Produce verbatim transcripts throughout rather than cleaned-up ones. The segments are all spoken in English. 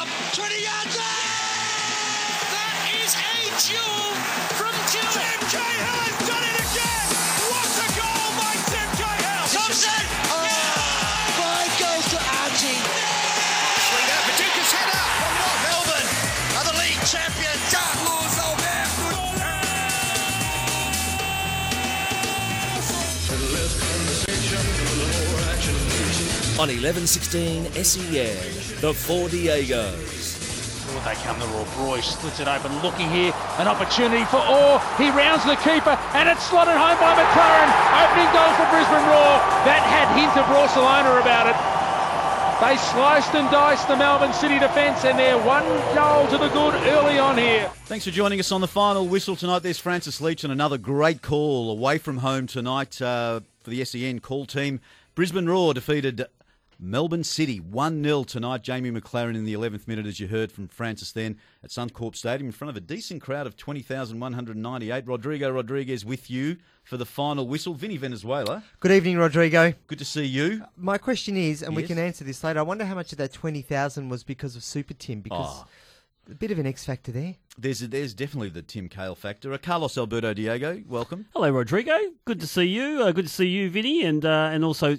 up, twenty yards out! That is a duel from Cahill. Tim Cahill has done it again! What a goal by Tim Cahill! Thompson! Oh, yeah! Five goals to Archie. Yeah! Swing out, Viduka's head up. From what, Melbourne are the league champion. Carlos Alberto Diego. On eleven sixteen S E N. The four Diegos. Oh, they come the Roar. Broich splits it open, looking here, an opportunity for Orr. He rounds the keeper, and it's slotted home by McLaren. Opening goal for Brisbane Roar. That had hint of Barcelona about it. They sliced and diced the Melbourne City defence, and they're one goal to the good early on here. Thanks for joining us on The Final Whistle tonight. There's Francis Leach on another great call away from home tonight uh, for the S E N call team. Brisbane Roar defeated Melbourne City one nil tonight. Jamie McLaren in the eleventh minute, as you heard from Francis then, at Suncorp Stadium in front of a decent crowd of twenty thousand one hundred ninety-eight. Rodrigo Rodriguez with you for The Final Whistle. Vinny Venezuela. Good evening, Rodrigo. Good to see you. My question is, and yes, we can answer this later, I wonder how much of that twenty thousand was because of Super Tim, because oh. a bit of an X factor there. There's a, there's definitely the Tim Cahill factor. Uh, Carlos Alberto Diego, welcome. Hello, Rodrigo. Good to see you. Uh, good to see you, Vinny, and uh, and also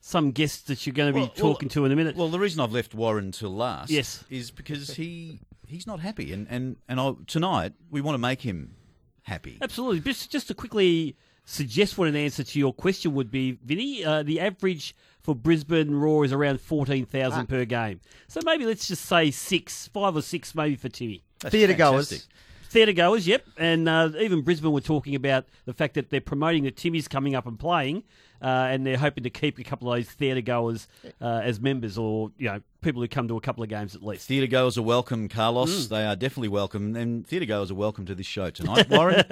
some guests that you're going to be well, talking well, to in a minute. Well, the reason I've left Warren till last yes. is because he he's not happy. And, and, and I, tonight, we want to make him happy. Absolutely. Just, just to quickly suggest what an answer to your question would be, Vinny, uh, the average for Brisbane Roar is around fourteen thousand ah. per game. So maybe let's just say six, five or six maybe for Timmy. Theatre goers. Theatre goers, yep. And uh, even Brisbane were talking about the fact that they're promoting the Timmies coming up and playing, uh, and they're hoping to keep a couple of those theatre goers uh, as members, or you know, people who come to a couple of games at least. Theatre goers are welcome, Carlos. Mm. They are definitely welcome. And theatre goers are welcome to this show tonight. Warren,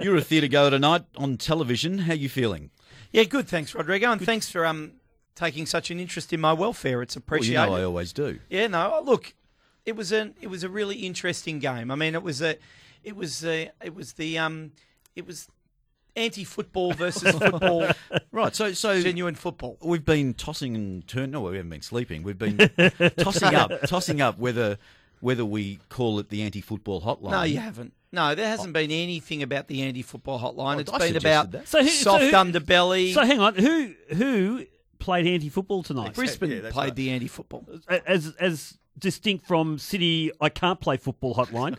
you're a theatre goer tonight on television. How are you feeling? Yeah, good. Thanks, Rodrigo. And good. Thanks for um, taking such an interest in my welfare. It's appreciated. Well, you know I always do. Yeah, no, look... It was an it was a really interesting game. I mean, it was a, it was a, it was the um, it was anti-football versus football, right? So so genuine football. We've been tossing and turning. No, we haven't been sleeping. We've been tossing up, tossing up whether whether we call it the anti-football hotline. No, you haven't. No, there hasn't been anything about the anti-football hotline. Oh, it's I been about that. So who, soft so who, underbelly. So hang on, who who played anti-football tonight? Brisbane yeah, played right. the anti-football as as. distinct from City, I can't play football hotline.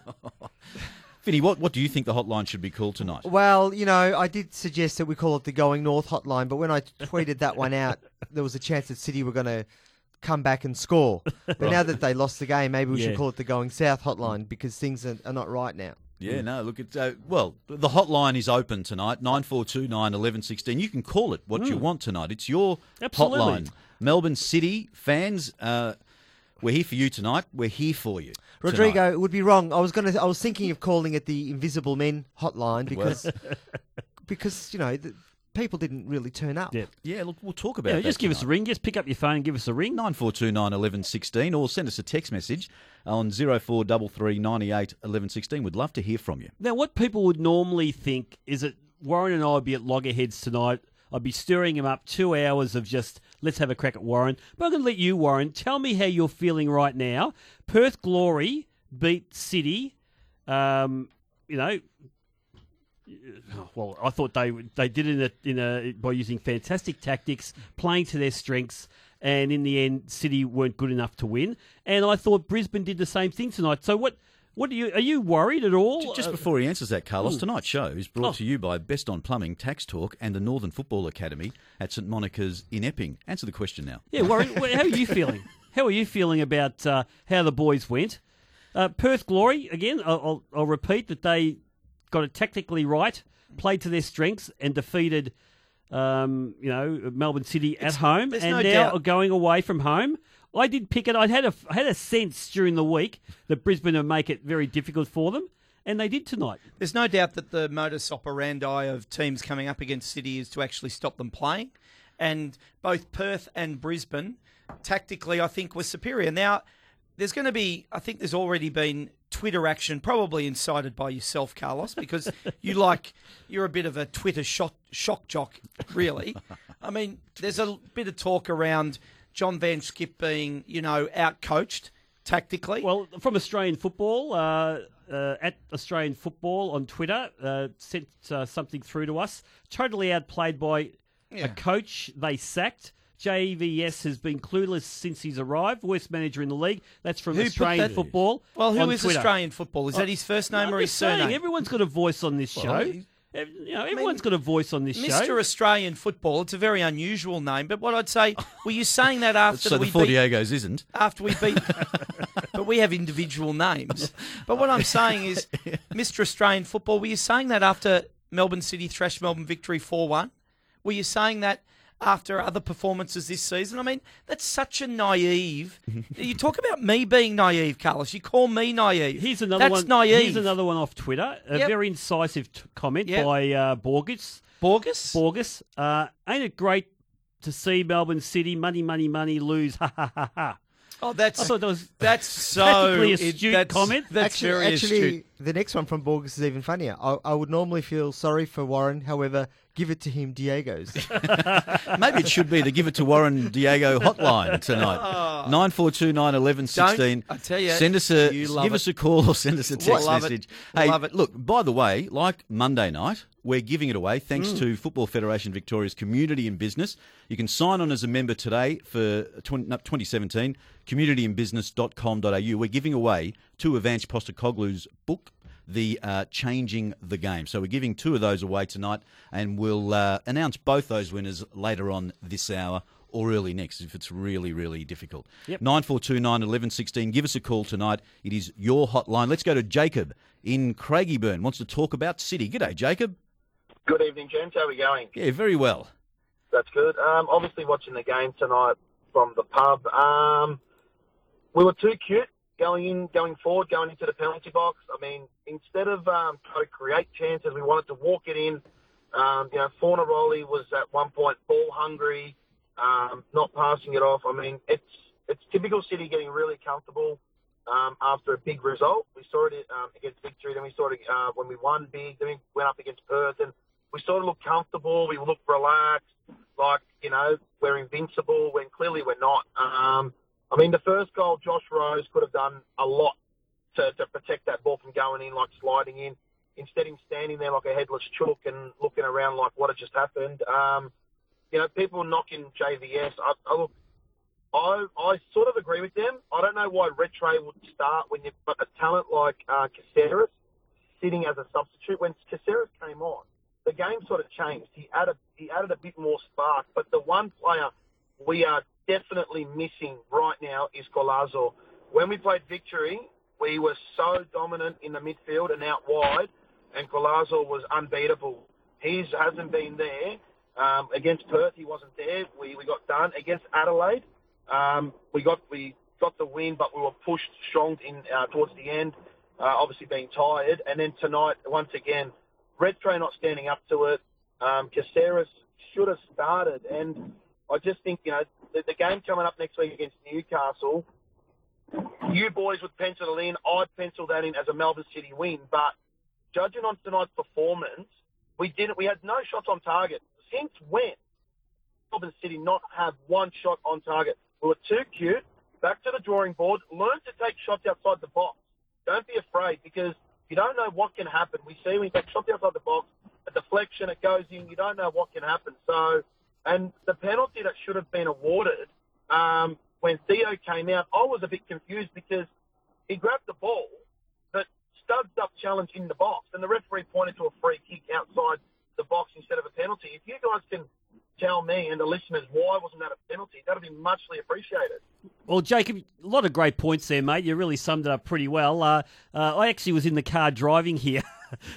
Vinny, what, what do you think the hotline should be called tonight? Well, you know, I did suggest that we call it the Going North hotline, but when I tweeted that one out, there was a chance that City were going to come back and score. But right. now that they lost the game, maybe we yeah. should call it the Going South hotline, because things are, are not right now. Yeah, no, look, it's, uh, well, the hotline is open tonight, nine four two nine one one one six. You can call it what mm. you want tonight. It's your Absolutely. hotline. Melbourne City fans... Uh, We're here for you tonight. We're here for you, Rodrigo. Tonight. It would be wrong. I was going to. I was thinking of calling it the Invisible Men Hotline because, well. because you know, the people didn't really turn up. Yeah, yeah. Look, we'll talk about. Yeah, that just tonight. Give us a ring. Just pick up your phone. And give us a ring. Nine four two nine eleven sixteen, or send us a text message on zero four double three ninety eight eleven sixteen. We'd love to hear from you. Now, what people would normally think is that Warren and I would be at loggerheads tonight. I'd be stirring him up, two hours of just, let's have a crack at Warren. But I'm going to let you, Warren, tell me how you're feeling right now. Perth Glory beat City. Um, you know, well, I thought they they did it in a, in a, by using fantastic tactics, playing to their strengths, and in the end, City weren't good enough to win. And I thought Brisbane did the same thing tonight. So what... What are you? Are you worried at all? Just before he answers that, Carlos, Ooh. tonight's show is brought oh. to you by Best on Plumbing, Tax Talk, and the Northern Football Academy at St Monica's in Epping. Answer the question now. Yeah, Warren, how are you feeling? How are you feeling about uh, how the boys went? Uh, Perth Glory again. I'll, I'll, I'll repeat that they got it tactically right, played to their strengths, and defeated um, you know Melbourne City it's, at home, and no now doubt. going away from home. I did pick it. I had a, I had a sense during the week that Brisbane would make it very difficult for them, and they did tonight. There's no doubt that the modus operandi of teams coming up against City is to actually stop them playing, and both Perth and Brisbane, tactically, I think, were superior. Now, there's going to be, I think there's already been Twitter action, probably incited by yourself, Carlos, because you like, you're a bit of a Twitter shock, shock jock, really. I mean, there's a bit of talk around John van 't Schip being, you know, out-coached. tactically? Well, from Australian Football, uh, uh, at Australian Football on Twitter, uh, sent uh, something through to us. Totally outplayed by yeah. a coach they sacked. J V S has been clueless since he's arrived. Worst manager in the league. That's from who Australian that Football. Well, who is Twitter. Australian Football? Is that his first name I'm or his surname? Saying, everyone's got a voice on this well, show. You know, everyone's I mean, got a voice on this Mister show. Mister Australian Football, it's a very unusual name, but what I'd say, were you saying that after so that we the beat... Diegos isn't. After we beat... but we have individual names. But what I'm saying is, Mister Australian Football, were you saying that after Melbourne City thrashed Melbourne Victory four one? Were you saying that after other performances this season? I mean, that's such a naive... You talk about me being naive, Carlos. You call me naive. Here's another that's one. naive. Here's another one off Twitter. A yep. very incisive t- comment yep. by uh, Borges. Borges? Borges. Uh, ain't it great to see Melbourne City money, money, money lose? Ha, ha, ha, ha. Oh, that's I thought that was that's so astute it, that's, comment. That's actually, very actually, astute. The next one from Borges is even funnier. I, I would normally feel sorry for Warren, however, give it to him, Diego's. Maybe it should be the Give It to Warren Diego hotline tonight. Oh. Nine four two nine eleven sixteen. I tell you, send us a give it. us a call or send us a text love message. It. Hey, love it. Look, by the way, like Monday night, we're giving it away thanks mm. to Football Federation Victoria's Community and Business. You can sign on as a member today for twenty seventeen. community and business dot com dot a u. We're giving away two of Ange Postecoglou's book, the uh, Changing the Game. So we're giving two of those away tonight, and we'll uh, announce both those winners later on this hour or early next if it's really, really difficult. Yep. nine four two nine one one one six. Give us a call tonight. It is your hotline. Let's go to Jacob in Craigieburn. Wants to talk about City. G'day, Jacob. Good evening, gents. How are we going? Yeah, very well. That's good. Um, obviously watching the game tonight from the pub. Um, we were too cute. Going in, going forward, going into the penalty box. I mean, instead of um, trying to create chances, we wanted to walk it in. Um, you know, Fornaroli was at one point ball hungry, um, not passing it off. I mean, it's it's typical City getting really comfortable um, after a big result. We saw it um, against Victory, then we saw it uh, when we won big, then we went up against Perth, and we sort of looked comfortable. We looked relaxed, like you know we're invincible when clearly we're not. Um, I mean, the first goal, Josh Rose could have done a lot to, to protect that ball from going in, like sliding in. Instead, him standing there like a headless chook and looking around like what had just happened. Um, you know, people knocking J V S. I, I look, I, I sort of agree with them. I don't know why Retre would start when you've got a talent like uh, Caceres sitting as a substitute. When Caceres came on, the game sort of changed. He added, he added a bit more spark. But the one player we are definitely missing right now is Colazo. When we played Victory, we were so dominant in the midfield and out wide, and Colazo was unbeatable. He hasn't been there. Um, against Perth, he wasn't there. We we got done. Against Adelaide, um, we got we got the win, but we were pushed strong in uh, towards the end, uh, obviously being tired. And then tonight, once again, Retre not standing up to it. Um, Caceres should have started, and I just think, you know, the, the game coming up next week against Newcastle, you boys would pencil it in. I'd pencil that in as a Melbourne City win. But judging on tonight's performance, we didn't. We had no shots on target. Since when Melbourne City not have one shot on target? We were too cute. Back to the drawing board. Learn to take shots outside the box. Don't be afraid, because you don't know what can happen. We see when you take shots outside the box, a deflection, it goes in. You don't know what can happen. So... And the penalty that should have been awarded, um, when Theo came out, I was a bit confused because he grabbed the ball, but studs up challenge in the box, and the referee pointed to a free kick outside the box instead of a penalty. If you guys can tell me and the listeners why wasn't that a penalty, that would be muchly appreciated. Well, Jacob, a lot of great points there, mate. You really summed it up pretty well. Uh, uh, I actually was in the car driving here.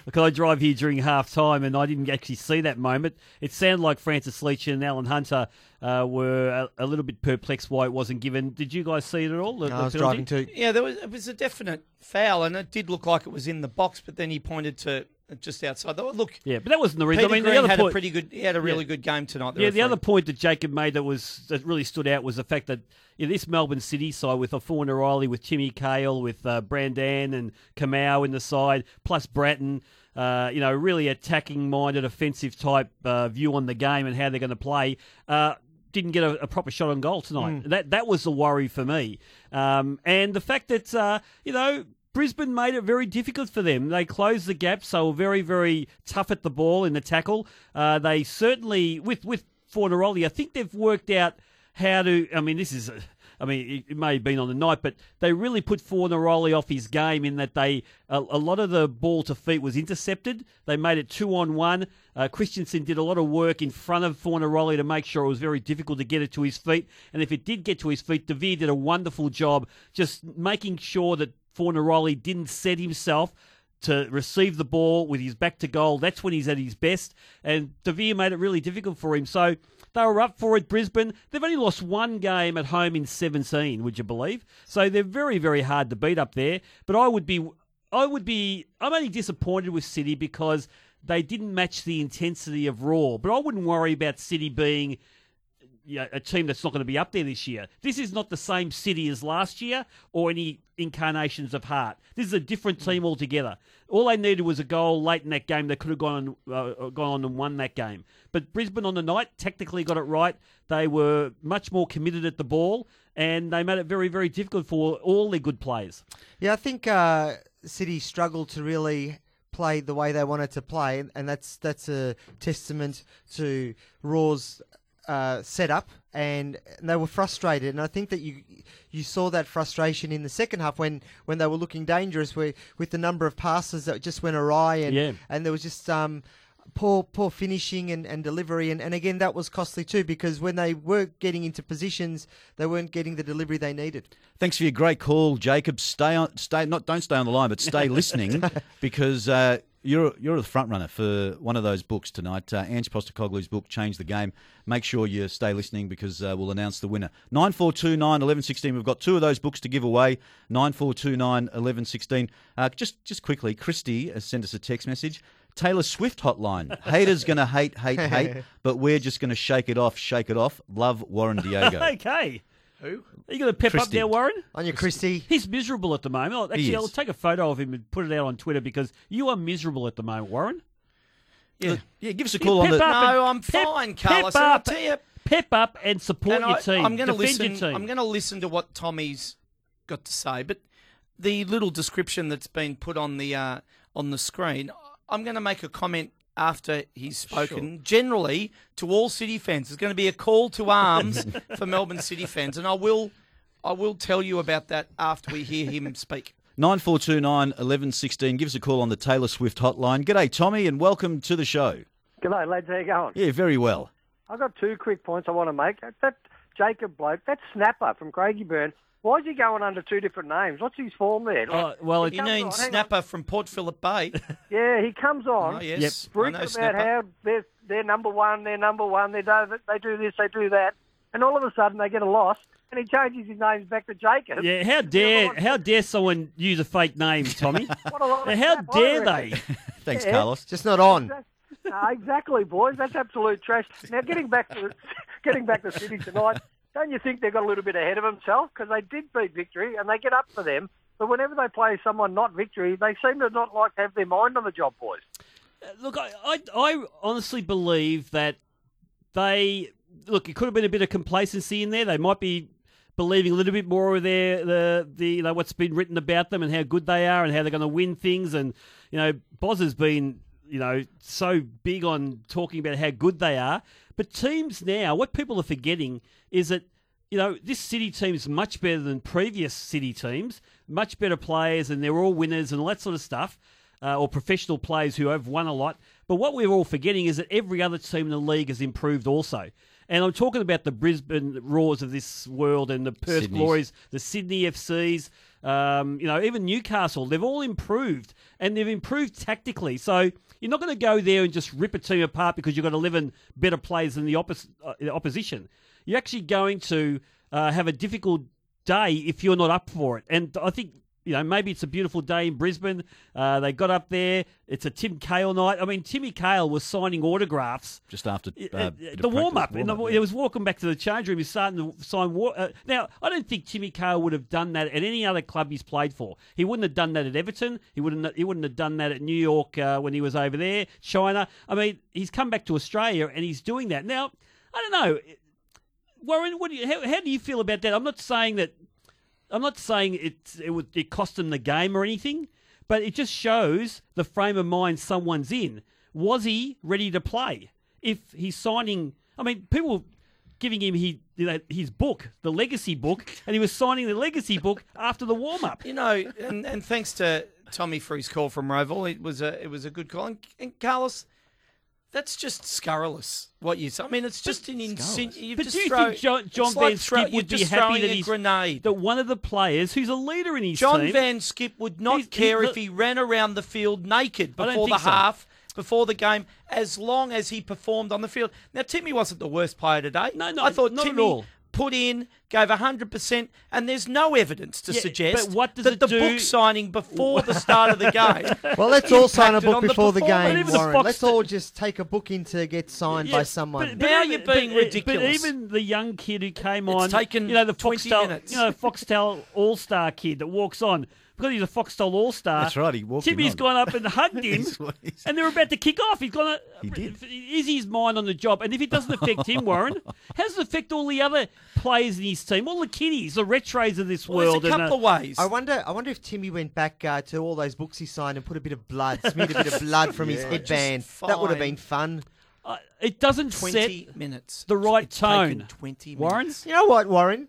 Because I drive here during half-time and I didn't actually see that moment. It sounded like Francis Leach and Alan Hunter uh, were a, a little bit perplexed why it wasn't given. Did you guys see it at all? The, no, the I was penalty? driving too. Yeah, there was, it was a definite foul, and it did look like it was in the box, but then he pointed to just outside. Look, yeah, but that wasn't the reason. Peter I mean, Green the other had point, a pretty good. He had a really yeah. good game tonight. The yeah, referee. The other point that Jacob made that was that really stood out was the fact that you know, this Melbourne City side with Fornaroli, with Timmy Cahill, with uh, Brandon and Kamau in the side, plus Breton. Uh, you know, really attacking-minded, offensive type uh, view on the game and how they're going to play. Uh, didn't get a, a proper shot on goal tonight. Mm. That that was the worry for me. Um, and the fact that, uh, you know, Brisbane made it very difficult for them. They closed the gap, so were very, very tough at the ball in the tackle. Uh, they certainly, with, with Fornaroli, I think they've worked out how to, I mean, this is... A, I mean, it may have been on the night, but they really put Fornaroli off his game in that they a, a lot of the ball to feet was intercepted. They made it two on one. Uh, Christensen did a lot of work in front of Fornaroli to make sure it was very difficult to get it to his feet. And if it did get to his feet, Devere did a wonderful job just making sure that Fornaroli didn't set himself to receive the ball with his back to goal. That's when he's at his best. And Devere made it really difficult for him. So... they were up for it, Brisbane. They've only lost one game at home in seventeen, would you believe? So they're very, very hard to beat up there. But I would be, I would be, I'm only disappointed with City because they didn't match the intensity of Roar. But I wouldn't worry about City being, you know, a team that's not going to be up there this year. This is not the same City as last year or any incarnations of Hart. This is a different team altogether. All they needed was a goal late in that game. They could have gone on, uh, gone on and won that game. But Brisbane on the night technically got it right. They were much more committed at the ball, and they made it very, very difficult for all their good players. Yeah, I think uh, City struggled to really play the way they wanted to play, and that's that's a testament to Roar's Uh, set up, and they were frustrated, and I think that you you saw that frustration in the second half when, when they were looking dangerous, where, with the number of passes that just went awry, and yeah. and there was just um poor poor finishing and, and delivery, and, and again that was costly too, because when they were getting into positions, they weren't getting the delivery they needed. Thanks for your great call, Jacob. Stay on, stay not don't stay on the line, but stay listening because. Uh, You're you're the front runner for one of those books tonight. Uh, Ange Postecoglou's book, Change the Game. Make sure you stay listening because uh, we'll announce the winner. nine four two nine, one one one six. We've got two of those books to give away. nine four two nine, one one one six. Uh, just just quickly, Christy has sent us a text message. Taylor Swift hotline. Haters going to hate, hate, hate, but we're just going to shake it off, shake it off. Love, Warren Diego. Okay. Who? Are you going to pep Christy. Up there, Warren? On your Christy. He's miserable at the moment. I'll, actually, I'll take a photo of him and put it out on Twitter because you are miserable at the moment, Warren. Yeah, yeah. Give us a call on the... No, I'm pep, fine, Carlos. Pep up, you. pep up and support and your I, team. I'm going to listen. Your team. I'm going to listen to what Tommy's got to say, but the little description that's been put on the uh, on the screen, I'm going to make a comment after he's spoken, sure. Generally to all City fans. There's going to be a call to arms for Melbourne City fans, and I will I will tell you about that after we hear him speak. nine four two nine, one one one six, give us a call on the Taylor Swift hotline. G'day, Tommy, and welcome to the show. G'day, lads. How you going? Yeah, very well. I've got two quick points I want to make. That, that Jacob bloke, that snapper from Craigieburn, why is he going under two different names? What's his form there? Uh, well, you mean Snapper from Port Phillip Bay? Yeah, he comes on. Oh, yes. Yep. I know about Snapper. How they're, they're number one, they're number one, they do, they do this, they do that. And all of a sudden they get a loss and he changes his names back to Jacob. Yeah, how dare how dare someone use a fake name, Tommy? What a lot of how dare they? Thanks, yeah. Carlos. Just not on. Uh, exactly, boys. That's absolute trash. Now, getting back to getting back to City tonight, don't you think they've got a little bit ahead of themselves? Because they did beat Victory, and they get up for them. But whenever they play someone not Victory, they seem to not like to have their mind on the job, boys. Uh, look, I, I, I honestly believe that they... Look, it could have been a bit of complacency in there. They might be believing a little bit more of their the, the you know, what's been written about them and how good they are and how they're going to win things. And, you know, Boz has been... you know, so big on talking about how good they are. But teams now, what people are forgetting is that, you know, this City team is much better than previous City teams, much better players, and they're all winners and all that sort of stuff, uh, or professional players who have won a lot. But what we're all forgetting is that every other team in the league has improved also. And I'm talking about the Brisbane Roars of this world and the Perth Sydney's. Glories, the Sydney F Cs, um, you know, even Newcastle. They've all improved, and they've improved tactically. So... you're not going to go there and just rip a team apart because you've got eleven better players than the oppos- uh, opposition. You're actually going to uh, have a difficult day if you're not up for it. And I think, you know, maybe it's a beautiful day in Brisbane. Uh, they got up there. It's a Tim Cahill night. I mean, Timmy Cahill was signing autographs. Just after uh, the warm-up. warm-up and yeah. He was walking back to the change room. He's starting to sign... War- uh, now, I don't think Timmy Cahill would have done that at any other club he's played for. He wouldn't have done that at Everton. He wouldn't He wouldn't have done that at New York uh, when he was over there, China. I mean, he's come back to Australia and he's doing that. Now, I don't know... Warren, what do you, how, how do you feel about that? I'm not saying that. I'm not saying it it would it cost them the game or anything, but it just shows the frame of mind someone's in. Was he ready to play? If he's signing, I mean, people giving him he, you know, his book, the legacy book, and he was signing the legacy book after the warm up. You know, and, and thanks to Tommy for his call from Roval, it was a it was a good call. And, and Carlos, that's just scurrilous. What you say? I mean, it's just an insinuation. But just do you throw, think John, John van 't Schip would be happy that he's grenade. that one of the players who's a leader in his John team? John van 't Schip would not he's, care he's, if he ran around the field naked before the so. half. Before the game, as long as he performed on the field. Now, Timmy wasn't the worst player today. No, no, I thought not Timmy at all. Put in, gave one hundred percent, and there's no evidence to yeah, suggest but what does that it the do? book signing before the start of the game. Well, let's all sign a book before the, the game, Warren. The let's all just take a book in to get signed yeah, by someone. But, but now even, you're being but, ridiculous. But even the young kid who came it's on, taken you know, the Foxtel, you know, Foxtel All-Star kid that walks on. Because he's a Foxtel All-Star. That's right, he walked Timmy's gone up and hugged him, and they're about to kick off. He's gone. He did. Is his mind on the job? And if it doesn't affect him, Warren, how does it affect all the other players in his team? All the kiddies, the retros of this well, world. There's a couple and, uh, of ways. I wonder. I wonder if Timmy went back uh, to all those books he signed and put a bit of blood, smeared a bit of blood from yeah, his headband. That would have been fun. Uh, it doesn't set minutes. the right it's tone. Twenty Warren? minutes, Warren. You know what, Warren?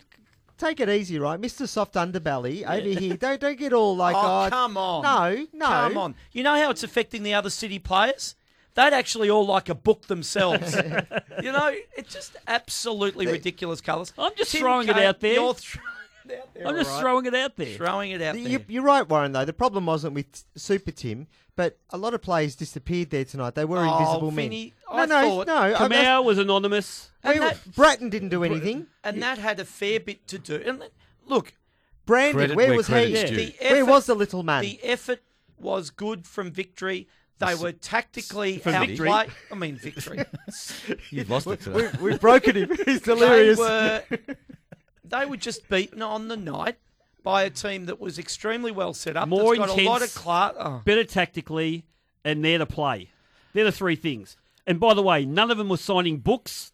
Take it easy, right? Mister Soft Underbelly yeah. over here. Don't don't get all like... Oh, oh, come on. No, no. Come on. You know how it's affecting the other City players? They'd actually all like a book themselves. You know, it's just absolutely they, ridiculous, Carlos. I'm just Tim throwing K, it out there. You're throwing it out there. I'm just right. throwing it out there. Throwing it out there. You, you're right, Warren, though. The problem wasn't with Super Tim, but a lot of players disappeared there tonight. They were oh, invisible Vinny, men. No, I no, no. Kamau I, was anonymous. And we, that, Breton didn't do anything. And that had a fair bit to do. And look, Brandon, credit, where, where was he? Yeah. The effort, where was the little man? The effort was good from victory. They were tactically outplayed. I mean, victory. You've lost it today. We, we've broken him. He's delirious. They were, they were just beaten on the night by a team that was extremely well set up. More that's got intense, a lot of class, oh. better tactically, and there to play. They're the three things. And by the way, none of them were signing books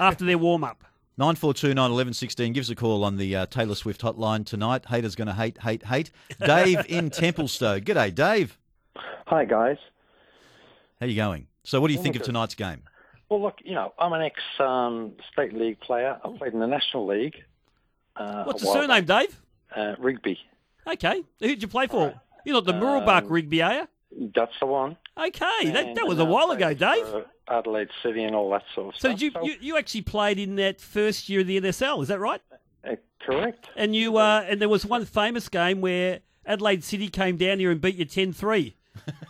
after their warm-up. nine four two nine one one one six. Give us a call on the uh, Taylor Swift hotline tonight. Haters going to hate, hate, hate. Dave in Templestowe. G'day, Dave. Hi, guys. How you going? So what do you well, think look, of tonight's game? Well, look, you know, I'm an ex-State um, League player. I played in the National League. Uh, What's the surname, back. Dave? Uh, Rigby. Okay. Who'd you play for? Uh, You're not the um, Muralbark Rigby, are you? That's the one. Okay, that, that was a while ago, Dave. Adelaide City and all that sort of so stuff. Did you, so you you actually played in that first year of the N S L, is that right? Uh, correct. And you uh, and there was one famous game where Adelaide City came down here and beat you ten three.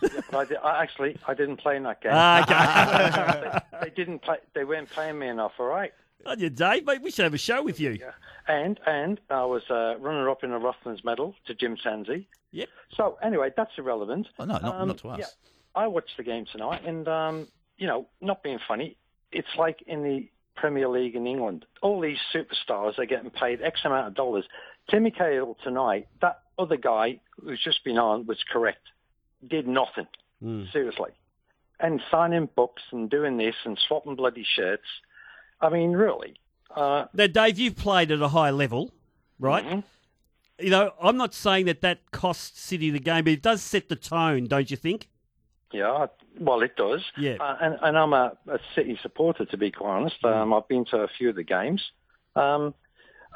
Yeah, I, did, I actually I didn't play in that game. Uh, okay. they, they didn't play. They weren't playing me enough. All right. Oh, yeah, Dave, mate, we should have a show with you. Yeah. And and I was uh, runner-up in the Rothmans medal to Jim Sanzi. Yep. So, anyway, that's irrelevant. Oh, no, not, um, not to us. Yeah, I watched the game tonight, and, um, you know, not being funny, it's like in the Premier League in England. All these superstars are getting paid X amount of dollars. Timmy Cahill tonight, that other guy who's just been on was correct. Did nothing, mm. seriously. And signing books and doing this and swapping bloody shirts. I mean, really. Uh, now, Dave, you've played at a high level, right? Mm-hmm. You know, I'm not saying that that costs City the game, but it does set the tone, don't you think? Yeah, well, it does. Yeah. Uh, and, and I'm a, a City supporter, to be quite honest. Um, I've been to a few of the games. Um,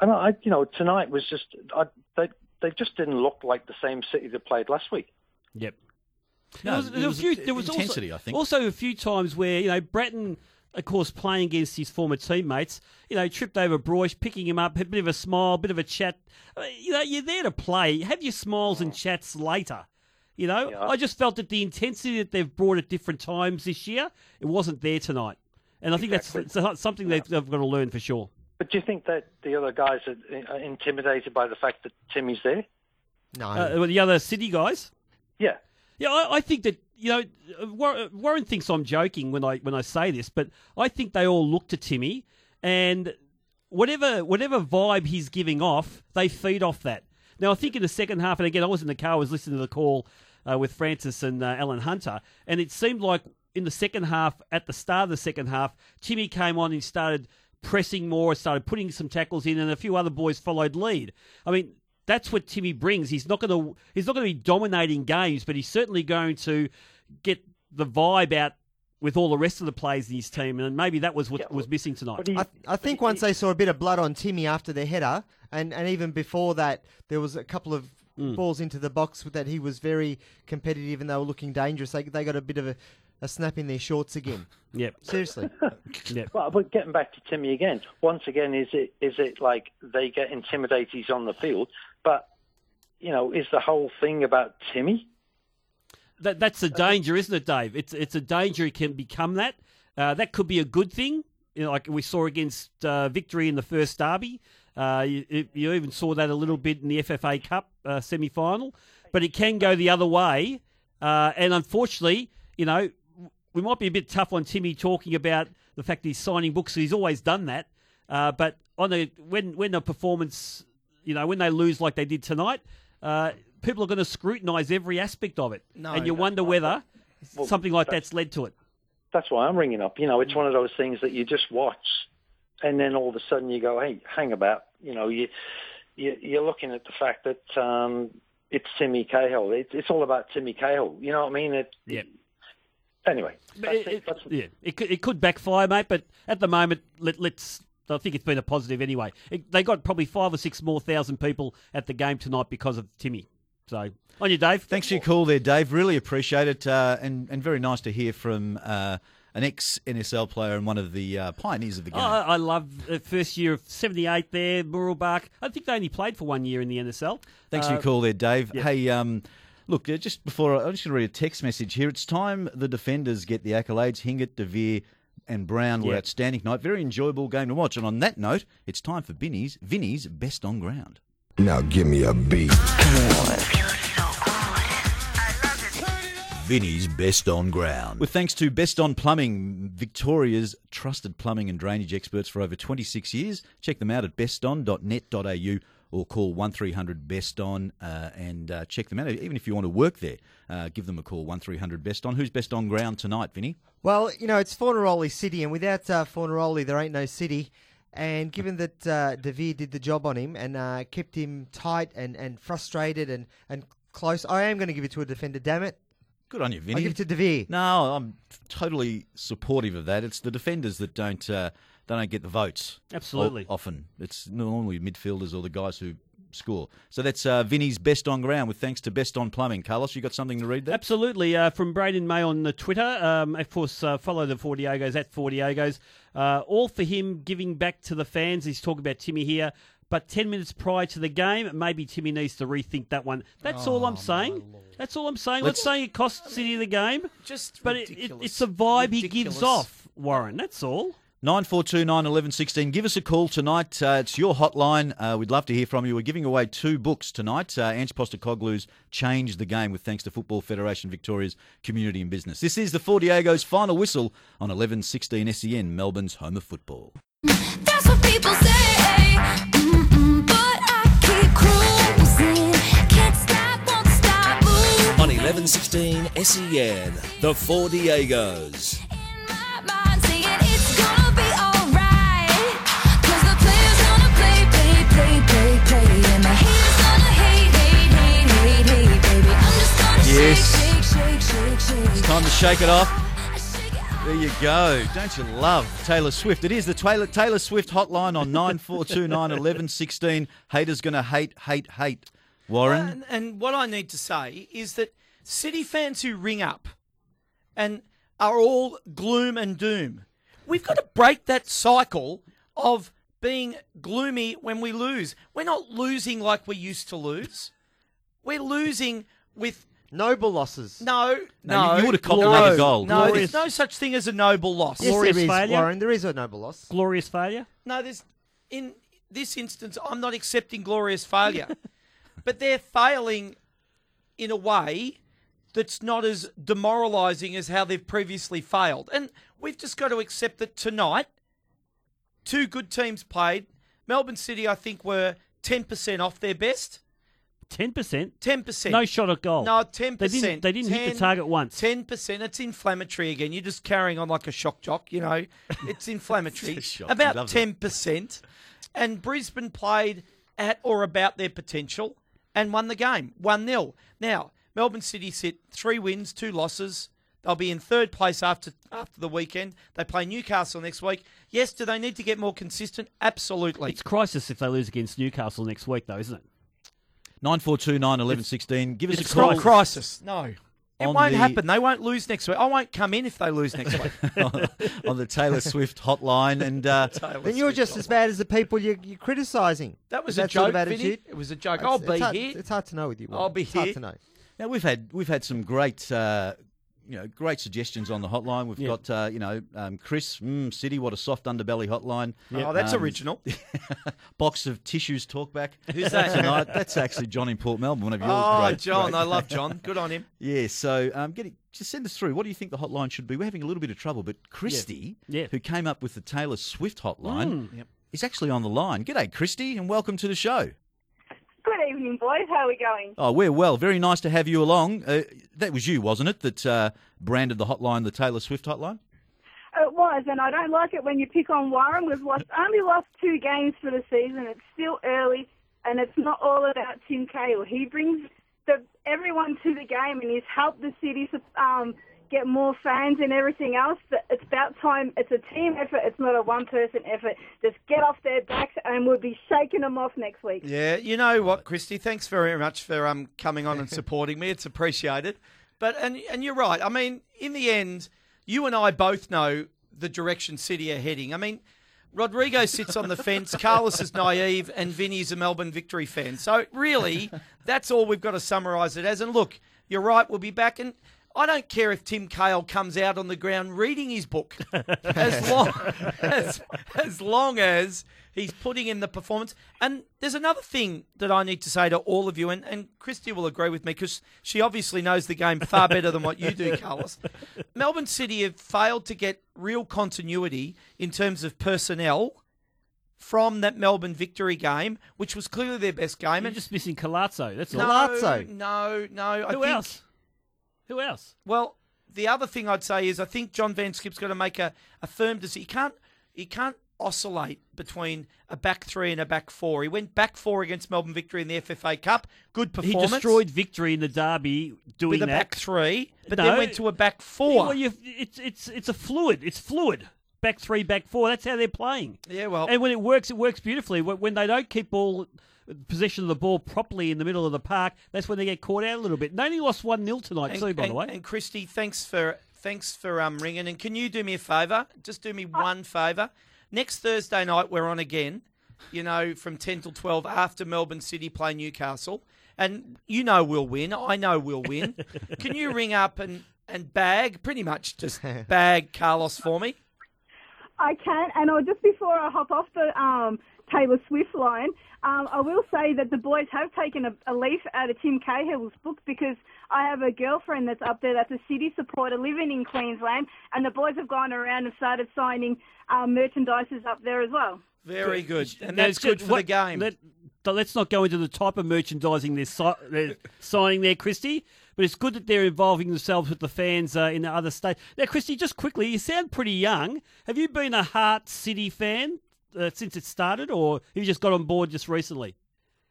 and, I, you know, tonight was just... I, they, they just didn't look like the same City that played last week. Yep. No, there was intensity, I think. Also a few times where, you know, Breton... Of course, playing against his former teammates, you know, tripped over Broich, picking him up, a bit of a smile, a bit of a chat. You know, you're there to play. Have your smiles and chats later. You know, yeah. I just felt that the intensity that they've brought at different times this year, it wasn't there tonight. And I exactly. think that's something yeah. they've, they've got to learn for sure. But do you think that the other guys are intimidated by the fact that Timmy's there? No. Uh, well, the other City guys? Yeah. Yeah, I, I think that, you know, Warren thinks I'm joking when I when I say this, but I think they all look to Timmy, and whatever whatever vibe he's giving off, they feed off that. Now, I think in the second half, and again, I was in the car, I was listening to the call uh, with Francis and uh, Alan Hunter, and it seemed like in the second half, at the start of the second half, Timmy came on and started pressing more, started putting some tackles in, and a few other boys followed lead. I mean, that's what Timmy brings. He's not going to he's not going to be dominating games, but he's certainly going to get the vibe out with all the rest of the players in his team, and maybe that was what yeah, well, was missing tonight. You, I, I think once they saw a bit of blood on Timmy after the header, and, and even before that, there was a couple of mm. balls into the box that he was very competitive and they were looking dangerous. They they got a bit of a, a snap in their shorts again. Yep, seriously. Yep. Well, but getting back to Timmy again, once again, is it is it like they get intimidated on the field? But you know, is the whole thing about Timmy? That, that's the danger, isn't it, Dave? It's it's a danger. It can become that. Uh, that could be a good thing, you know, like we saw against uh, Victory in the first derby. Uh, you, you even saw that a little bit in the F F A Cup uh, semi-final. But it can go the other way. Uh, and unfortunately, you know, we might be a bit tough on Timmy talking about the fact that he's signing books. He's always done that. Uh, but on the when when a performance, you know, when they lose like they did tonight. Uh, People are going to scrutinise every aspect of it. No, and you no, wonder whether well, something like that's, that's led to it. That's why I'm ringing up. You know, it's one of those things that you just watch and then all of a sudden you go, hey, hang about. You know, you, you, you're looking at the fact that um, it's Timmy Cahill. It, it's all about Timmy Cahill. You know what I mean? It, yeah. Anyway. That's it, it, that's it. Yeah. It, could, it could backfire, mate, but at the moment, let, let's... I think it's been a positive anyway. It, they got probably five or six more thousand people at the game tonight because of Timmy. So, on you, Dave. Thanks for your call there, Dave. Really appreciate it, uh, and, and very nice to hear from uh, an ex-N S L player and one of the uh, pioneers of the game. Oh, I love the first year of seventy-eight there, Muralbach. I think they only played for one year in the N S L. Thanks uh, for your call there, Dave. Yeah. Hey, um, look, just before, I'm just going to read a text message here. It's time the defenders get the accolades. Hingett, Devere and Brown were yeah. outstanding night. Very enjoyable game to watch. And on that note, it's time for Vinny's, Vinny's Best on Ground. Now give me a beat. Vinny's Best on Ground. With thanks to Best on Plumbing, Victoria's trusted plumbing and drainage experts for over twenty-six years. Check them out at best on dot net dot a u or call one three hundred best on uh, and uh, check them out. Even if you want to work there, uh, give them a call, one three hundred best on. Who's Best on Ground tonight, Vinny? Well, you know, it's Fornaroli City, and without uh, Fornaroli, there ain't no city. And given that uh, Devere did the job on him and uh, kept him tight and, and frustrated and, and close, I am going to give it to a defender, damn it. Good on you, Vinny. I give it to Devere. No, I'm totally supportive of that. It's the defenders that don't uh, they don't get the votes. Absolutely. Often. It's normally midfielders or the guys who score. So that's uh, Vinny's Best on Ground with thanks to Best on Plumbing. Carlos, you got something to read there? Absolutely. Uh, from Braden May on the Twitter. Um, of course, uh, follow the Four Diegos at Four Diegos. Uh, all for him giving back to the fans. He's talking about Timmy here. But ten minutes prior to the game, maybe Timmy needs to rethink that one. That's oh, all I'm saying. That's all I'm saying. Let's say it costs City the game. Just but it, it, it's the vibe ridiculous. He gives off, Warren. That's all. nine four two nine one one one six. Give us a call tonight. Uh, it's your hotline. Uh, we'd love to hear from you. We're giving away two books tonight. Uh, Ange Postecoglou's Changed the Game with thanks to Football Federation Victoria's Community and Business. This is the Four Diegos final whistle on eleven sixteen S E N, Melbourne's home of football. That's what people say. On eleven sixteen S E N, the Four Diegos. In my mind saying it's gonna be alright, 'cause the players gonna play, play, play, play, play, and the haters gonna hate, hate, hate, hate, hate, baby. I'm just gonna yes. shake, shake, shake, shake, shake. It's time to shake it off. There you go. Don't you love Taylor Swift? It is the Taylor, Taylor Swift hotline on nine four two nine one one one six. Haters gonna hate, hate, hate. Warren? And, and what I need to say is that City fans who ring up and are all gloom and doom, we've got to break that cycle of being gloomy when we lose. We're not losing like we used to lose. We're losing with... Noble losses. No, no. no you, you would have copped another goal. No, glorious. There's no such thing as a noble loss. Yes, glorious there is, failure. Warren, there is a noble loss. Glorious failure? No, there's... In this instance, I'm not accepting glorious failure. But they're failing in a way that's not as demoralising as how they've previously failed. And we've just got to accept that tonight, two good teams played. Melbourne City, I think, were ten percent off their best. ten percent? ten percent. No shot at goal. No, ten percent. They didn't, they didn't ten, hit the target once. ten percent. It's inflammatory again. You're just carrying on like a shock jock, you know. It's inflammatory. It's about ten percent. It. And Brisbane played at or about their potential and won the game, one nil. Now, Melbourne City sit three wins, two losses. They'll be in third place after after the weekend. They play Newcastle next week. Yes, do they need to get more consistent? Absolutely. It's crisis if they lose against Newcastle next week, though, isn't it? nine four two, nine one one, one six. Give us a call. It's not a crisis. No. It won't the... happen. They won't lose next week. I won't come in if they lose next week. On the Taylor Swift hotline. And uh, then you're Swift just hotline. As bad as the people you're, you're criticising. That was Is a that joke, sort of attitude? It was a joke. It's, I'll it's be hard, here. It's hard to know with you, Warren. I'll be it's here. It's hard to know. Now, we've had, we've had some great... Uh, You know, great suggestions on the hotline. We've yeah. got, uh, you know, um, Chris, mm, City, what a soft underbelly hotline. Yeah. Oh, that's um, original. Box of tissues talkback. Who's that? Tonight. That's actually John in Port Melbourne. One of your oh, great, John. Great. I love John. Good on him. Yeah, so um, get it, just send us through. What do you think the hotline should be? We're having a little bit of trouble, but Christy, yeah. Yeah. who came up with the Taylor Swift hotline, mm. is actually on the line. G'day, Christy, and welcome to the show. Good evening, boys. How are we going? Oh, we're well. Very nice to have you along. Uh, that was you, wasn't it, that uh, branded the hotline, the Taylor Swift hotline? It was, and I don't like it when you pick on Warren. We've lost, only lost two games for the season. It's still early, and it's not all about Tim Cahill. He brings the, everyone to the game, and he's helped the city um, get more fans and everything else. But it's about time. It's a team effort. It's not a one-person effort. Just get off their backs and we'll be shaking them off next week. Yeah, you know what, Christy? Thanks very much for um coming on and supporting me. It's appreciated. But and and you're right. I mean, in the end, you and I both know the direction City are heading. I mean, Rodrigo sits on the fence, Carlos is naive, and Vinny's a Melbourne Victory fan. So really, that's all we've got to summarise it as. And look, you're right. We'll be back and... I don't care if Tim Cahill comes out on the ground reading his book, as long as, as long as he's putting in the performance. And there's another thing that I need to say to all of you, and, and Christy will agree with me because she obviously knows the game far better than what you do, Carlos. Melbourne City have failed to get real continuity in terms of personnel from that Melbourne Victory game, which was clearly their best game. You're and just missing Collazo. That's no, all. Collazo. No, no. Who I else? Think Who else? Well, the other thing I'd say is I think John van 't Schip's got to make a, a firm decision. He can't, he can't oscillate between a back three and a back four. He went back four against Melbourne Victory in the F F A Cup. Good performance. He destroyed Victory in the derby doing with a that. back three, but no, then went to a back four. Well, you've, it's it's it's a fluid. It's fluid. Back three, back four. That's how they're playing. Yeah, well, and when it works, it works beautifully. When they don't keep all. Possession of the ball properly in the middle of the park, that's when they get caught out a little bit. And they only lost one nil tonight and, too, by and, the way. And, Christy, thanks for thanks for um, ringing. And can you do me a favour? Just do me one favour. Next Thursday night, we're on again, you know, from ten till twelve after Melbourne City play Newcastle. And you know we'll win. I know we'll win. Can you ring up and, and bag, pretty much just bag Carlos for me? I can. And I'll just before I hop off the... Um, Taylor Swift line, um, I will say that the boys have taken a, a leaf out of Tim Cahill's book because I have a girlfriend that's up there that's a City supporter living in Queensland, and the boys have gone around and started signing um, merchandises up there as well. Very good. And that's good for the game. Let, let's not go into the type of merchandising they're, si- they're signing there, Christy, but it's good that they're involving themselves with the fans uh, in the other states. Now, Christy, just quickly, you sound pretty young. Have you been a Heart City fan? Uh, since it started, or you just got on board just recently?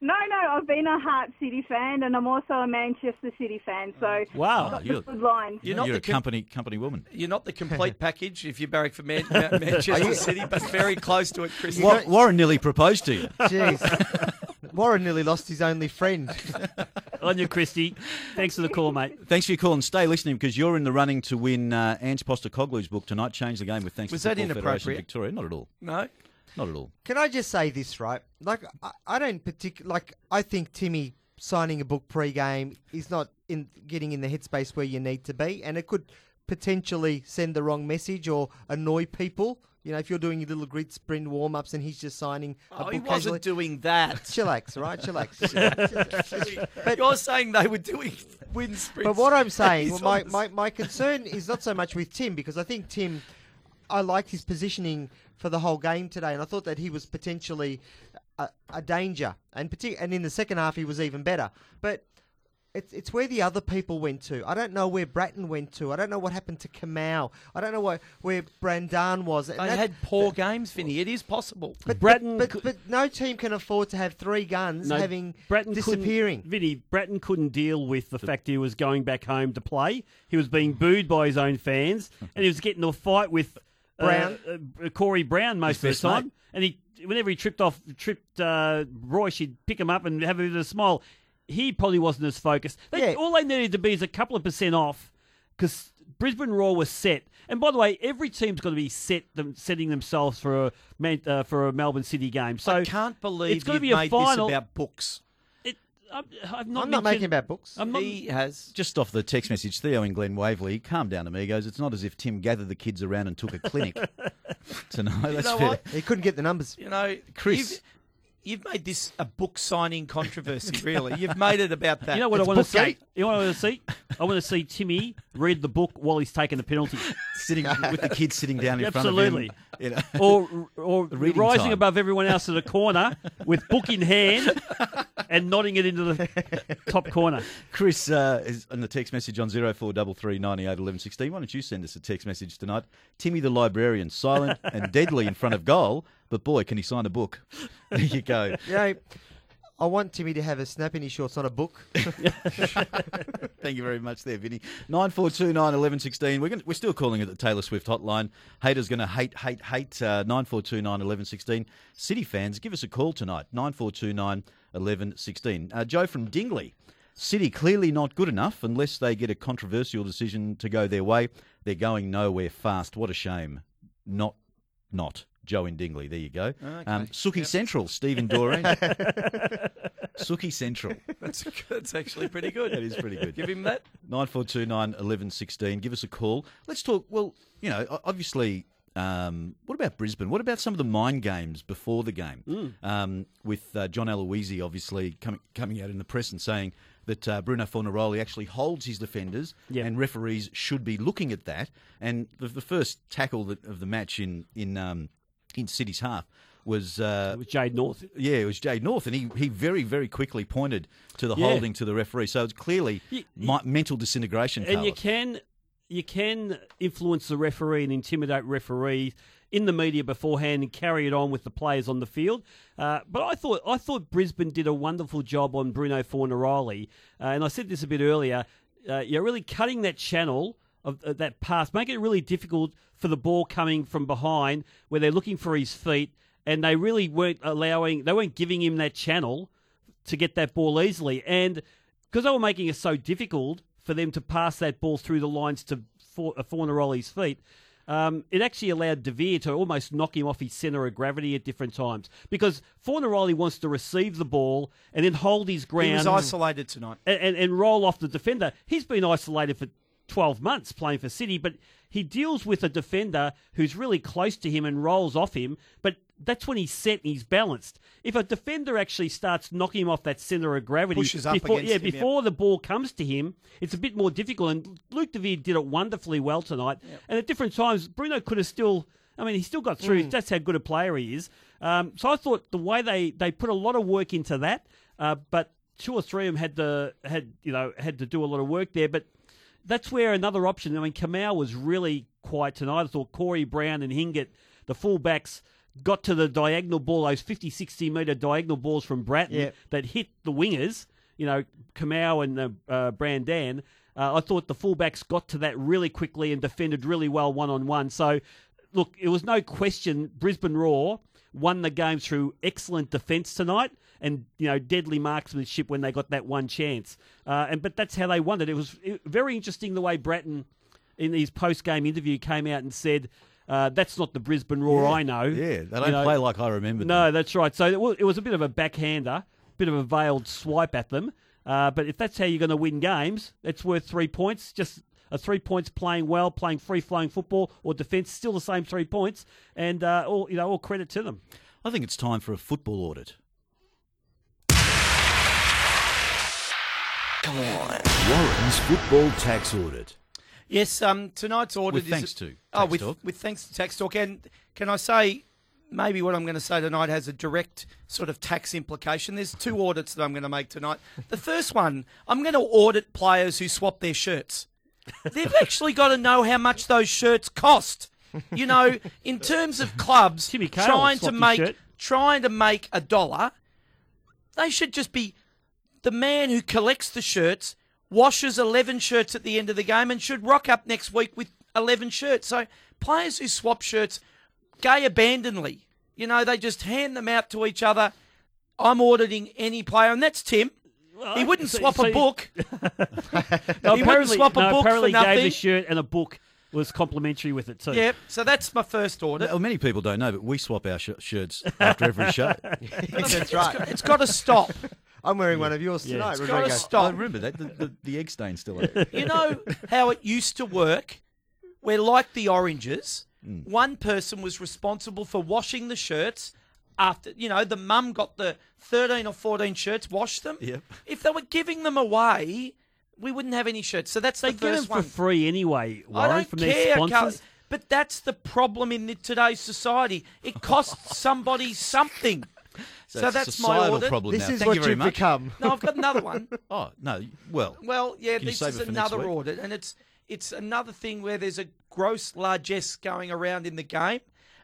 No, no, I've been a Heart City fan, and I'm also a Manchester City fan. So wow, you're, good line. You're not you're the com- a company company woman. You're not the complete package if you barrack for Man- Manchester City, but very close to it, Chris. Wa- Warren nearly proposed to you. Jeez, Warren nearly lost his only friend. On you, Christy. Thanks for the call, mate. Thanks for your call, and stay listening because you're in the running to win uh, Ange Postecoglou's book tonight. Change the game with thanks. Was to that Football inappropriate? Federation Victoria, not at all. No. Not at all. Can I just say this, right? Like, I, I don't particular like. I think Timmy signing a book pre-game is not in getting in the headspace where you need to be, and it could potentially send the wrong message or annoy people. You know, if you're doing your little grid sprint warm-ups and he's just signing a oh, book he wasn't casually. doing that. Chillax, right? Chillax. Chillax. But, you're saying they were doing wind sprints. But what I'm saying, well, my, my, my concern is not so much with Tim, because I think Tim... I liked his positioning for the whole game today, and I thought that he was potentially a, a danger. And partic- and in the second half, he was even better. But it's it's where the other people went to. I don't know where Breton went to. I don't know what happened to Kamau. I don't know what, where Brandon was. They had poor the, games, Vinny. It is possible. But Breton, but, but, but no team can afford to have three guns no, having Breton disappearing. Vinny, Breton couldn't deal with the fact he was going back home to play. He was being booed by his own fans, and he was getting a fight with Brown, uh, uh, Corey Brown most of the time. Mate. And he, whenever he tripped off, tripped uh, Broich, he'd pick him up and have a bit of a smile. He probably wasn't as focused. They, yeah. All they needed to be is a couple of percent off because Brisbane Roar was set. And by the way, every team's got to be set them, setting themselves for a uh, for a Melbourne City game. So I can't believe it's you've be a made final. This about books. It, I'm, I've not I'm not making about books. I'm not, he has. Just off the text message, Theo and Glenn Waverley, calm down, amigos. It's not as if Tim gathered the kids around and took a clinic tonight. That's you know fair. He couldn't get the numbers. You know, Chris... You've made this a book signing controversy, really. You've made it about that. You know what it's I want to see? Eight. You know what I want to see? I want to see Timmy read the book while he's taking the penalty. Sitting with the kids sitting down in Absolutely. Front of him. Absolutely. You know. Or, or rising time. Above everyone else in the corner with book in hand and nodding it into the top corner. Chris, uh, is on the text message on zero four three three nine eight one one one six, why don't you send us a text message tonight? Timmy the librarian, silent and deadly in front of goal. But boy, can he sign a book? There you go. You know, I want Timmy to have a snap in his shorts, not a book. Thank you very much there, Vinny. nine four two nine one one one six. We're, gonna, we're still calling it the Taylor Swift hotline. Haters going to hate, hate, hate. Uh, nine four two nine one one one six. City fans, give us a call tonight. nine four two nine one one one six. Uh, Joe from Dingley. City clearly not good enough unless they get a controversial decision to go their way. They're going nowhere fast. What a shame. Not, not. Joe in Dingley, there you go. Okay. Um, Suki yep. Central, Stephen Doreen. Suki Central. That's, that's actually pretty good. That is pretty good. Give him that. nine four two nine one one one six. Give us a call. Let's talk. Well, you know, obviously, um, what about Brisbane? What about some of the mind games before the game? Mm. Um, with uh, John Aloisi, obviously, coming coming out in the press and saying that uh, Bruno Fornaroli actually holds his defenders, yep. and referees should be looking at that. And the, the first tackle that, of the match in in um, in City's half was... Uh, it was Jade North. Yeah, it was Jade North, and he, he very, very quickly pointed to the yeah. holding to the referee. So it's clearly you, you, mental disintegration, Carlos. And you can, you can influence the referee and intimidate referees in the media beforehand and carry it on with the players on the field. Uh, but I thought I thought Brisbane did a wonderful job on Bruno Fornaroli, uh, and I said this a bit earlier, uh, you're really cutting that channel... Of that pass, make it really difficult for the ball coming from behind where they're looking for his feet, and they really weren't allowing, they weren't giving him that channel to get that ball easily. And because they were making it so difficult for them to pass that ball through the lines to for, uh, Fornaroli's feet, um, it actually allowed Devere to almost knock him off his centre of gravity at different times because Fornaroli wants to receive the ball and then hold his ground. He was isolated tonight. And, and, and roll off the defender. He's been isolated for twelve months playing for City, but he deals with a defender who's really close to him and rolls off him, but that's when he's set and he's balanced. If a defender actually starts knocking him off that centre of gravity pushes up before, against yeah, him, before yeah. the ball comes to him, it's a bit more difficult, and Luke Devere did it wonderfully well tonight, yep. and at different times, Bruno could have still... I mean, he still got through. Mm. That's how good a player he is. Um, so I thought the way they, they put a lot of work into that, uh, but two or three of them had to, had, you know, had to do a lot of work there, but that's where another option. I mean, Kamau was really quiet tonight. I thought Corey Brown and Hingett, the fullbacks, got to the diagonal ball, those fifty, sixty metre diagonal balls from Bratton yeah. that hit the wingers, you know, Kamau and uh, uh, Brandon. Uh, I thought the fullbacks got to that really quickly and defended really well one-on-one. So, look, it was no question Brisbane Roar won the game through excellent defence tonight. And you know, deadly marksmanship when they got that one chance. Uh, and but that's how they won it. It was very interesting the way Breton, in his post-game interview, came out and said, uh, "That's not the Brisbane Roar yeah, I know." Yeah, they don't you know, play like I remember. No, them. That's right. So it was, it was a bit of a backhander, bit of a veiled swipe at them. Uh, but if that's how you're going to win games, it's worth three points. Just a three points playing well, playing free-flowing football or defence, still the same three points. And uh, all you know, all credit to them. I think it's time for a football audit. Come on. Warren's football tax audit. Yes, um, tonight's audit with is... Thanks to oh, Tax with, Talk. With thanks to Tax Talk. And can I say, maybe what I'm going to say tonight has a direct sort of tax implication. There's two audits that I'm going to make tonight. The first one, I'm going to audit players who swap their shirts. They've actually got to know how much those shirts cost. You know, in terms of clubs trying to make trying to make a dollar, they should just be the man who collects the shirts, washes eleven shirts at the end of the game, and should rock up next week with eleven shirts. So players who swap shirts, gay abandonedly, you know, they just hand them out to each other. I'm auditing any player, and that's Tim. He wouldn't so, swap so a book. no, he wouldn't swap a no, book apparently for nothing. Gave a shirt and a book. Was complimentary with it too. Yep, so that's my first audit. Well, many people don't know, but we swap our sh- shirts after every show. That's it's right. Got, it's got to stop. I'm wearing yeah. one of yours yeah. tonight. It's got to stop. I remember that. The, the, the egg stain's still there. You know how it used to work? We're like the oranges. Mm. One person was responsible for washing the shirts after, you know, the mum got the thirteen or fourteen shirts, washed them. Yep. If they were giving them away... We wouldn't have any shirts, so that's the they first one. They get them one. For free anyway, Warren, I don't from care, their sponsors. Carl, but that's the problem in the, today's society. It costs somebody something. so, so that's my order. Problem this now. Is Thank what you you've much. Become. No, I've got another one. oh no, well, well, yeah, this is another audit, and it's it's another thing where there's a gross largesse going around in the game,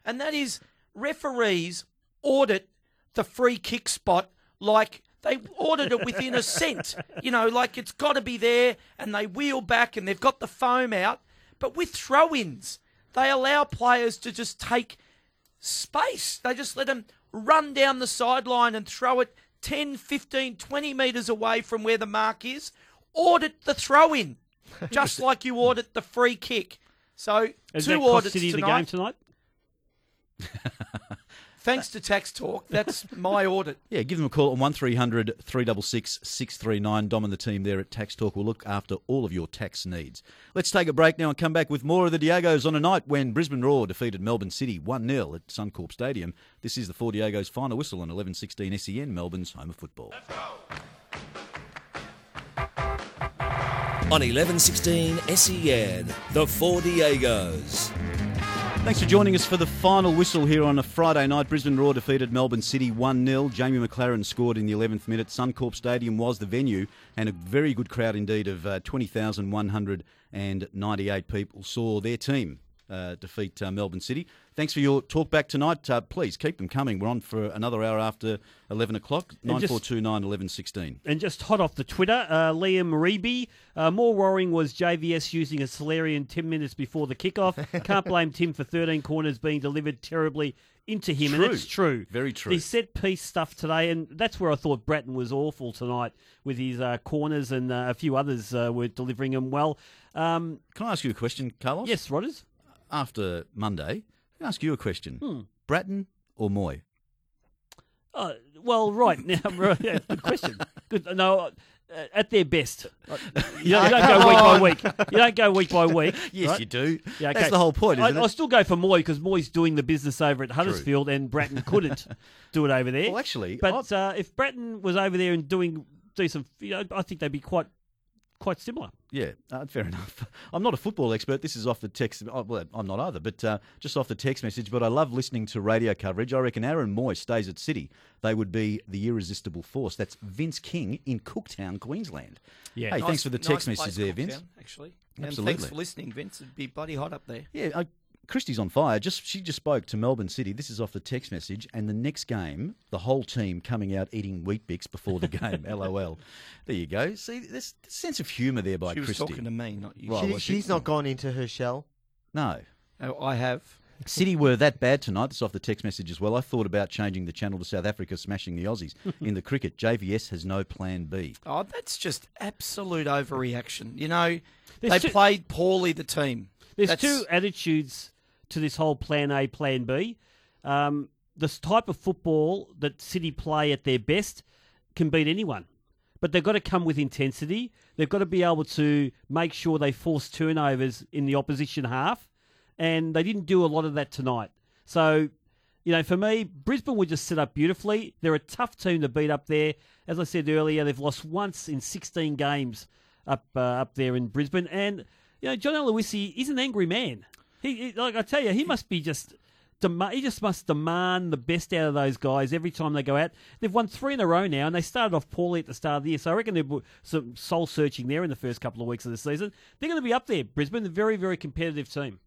and that is referees audit the free kick spot like. They ordered it within a cent, you know, like it's got to be there, and they wheel back and they've got the foam out. But with throw-ins, they allow players to just take space. They just let them run down the sideline and throw it ten, fifteen, twenty metres away from where the mark is. Audit the throw-in, just like you audit the free kick. So is two audits tonight. Is that cost City in the game tonight? Thanks to Tax Talk, that's my audit. Yeah, give them a call on one three hundred, three six six, six three nine. Dom and the team there at Tax Talk will look after all of your tax needs. Let's take a break now and come back with more of the Diegos on a night when Brisbane Roar defeated Melbourne City one nil at Suncorp Stadium. This is the Four Diegos final whistle on eleven sixteen S E N, Melbourne's home of football. Let's go! On eleven sixteen S E N, the Four Diegos. Thanks for joining us for the final whistle here on a Friday night. Brisbane Roar defeated Melbourne City one nil. Jamie McLaren scored in the eleventh minute. Suncorp Stadium was the venue, and a very good crowd indeed of uh, twenty thousand one hundred ninety-eight people saw their team uh, defeat uh, Melbourne City. Thanks for your talk back tonight. Uh, please keep them coming. We're on for another hour after eleven o'clock, nine four two nine, one one one six. And just hot off the Twitter, uh, Liam Reby, uh, more worrying was J V S using a Solarian ten minutes before the kickoff. Can't blame Tim for thirteen corners being delivered terribly into him. True. And it's true. Very true. The set-piece stuff today, and that's where I thought Breton was awful tonight with his uh, corners, and uh, a few others uh, were delivering them well. Um, Can I ask you a question, Carlos? Yes, Rodders. After Monday... Can I ask you a question? Hmm. Bratton or Moy? Uh, well, right now, yeah, good question. Good, no, uh, at their best. You don't, you don't go week by week. You don't go week by week. Yes, right? You do. Yeah, okay. That's the whole point, isn't I, it? I still go for Moy because Moy's doing the business over at Huddersfield. True. And Bratton couldn't do it over there. Well, actually... But uh, if Bratton was over there and doing decent... You know, I think they'd be quite... Quite similar. Yeah, uh, fair enough. I'm not a football expert. This is off the text. Oh, well, I'm not either, but uh, just off the text message. But I love listening to radio coverage. I reckon Aaron Moy stays at City. They would be the irresistible force. That's Vince King in Cooktown, Queensland. Yeah, hey, nice, thanks for the text nice message there, Cooktown, Vince. Actually, and absolutely. Thanks for listening, Vince. It'd be bloody hot up there. Yeah, I, Christy's on fire. Just she just spoke to Melbourne City. This is off the text message. And the next game, the whole team coming out eating Weet Bix before the game. LOL. There you go. See, there's a sense of humour there by Christy. She was Christy. Talking to me, not you. Right, she, well, she's she, not gone into her shell. No. Oh, I have. City were that bad tonight. This is off the text message as well. I thought about changing the channel to South Africa, smashing the Aussies in the cricket. J V S has no plan B. Oh, that's just absolute overreaction. You know, there's they two... played poorly, the team. There's that's... two attitudes to this whole plan A, plan B. Um, this type of football that City play at their best can beat anyone. But they've got to come with intensity. They've got to be able to make sure they force turnovers in the opposition half. And they didn't do a lot of that tonight. So, you know, for me, Brisbane were just set up beautifully. They're a tough team to beat up there. As I said earlier, they've lost once in sixteen games up uh, up there in Brisbane. And, you know, John Aloisi is an angry man. He, he, like I tell you, he must be just dem- he just must demand the best out of those guys every time they go out. They've won three in a row now, and they started off poorly at the start of the year. So I reckon there's some soul searching there in the first couple of weeks of the season. They're going to be up there, Brisbane, a very, very competitive team.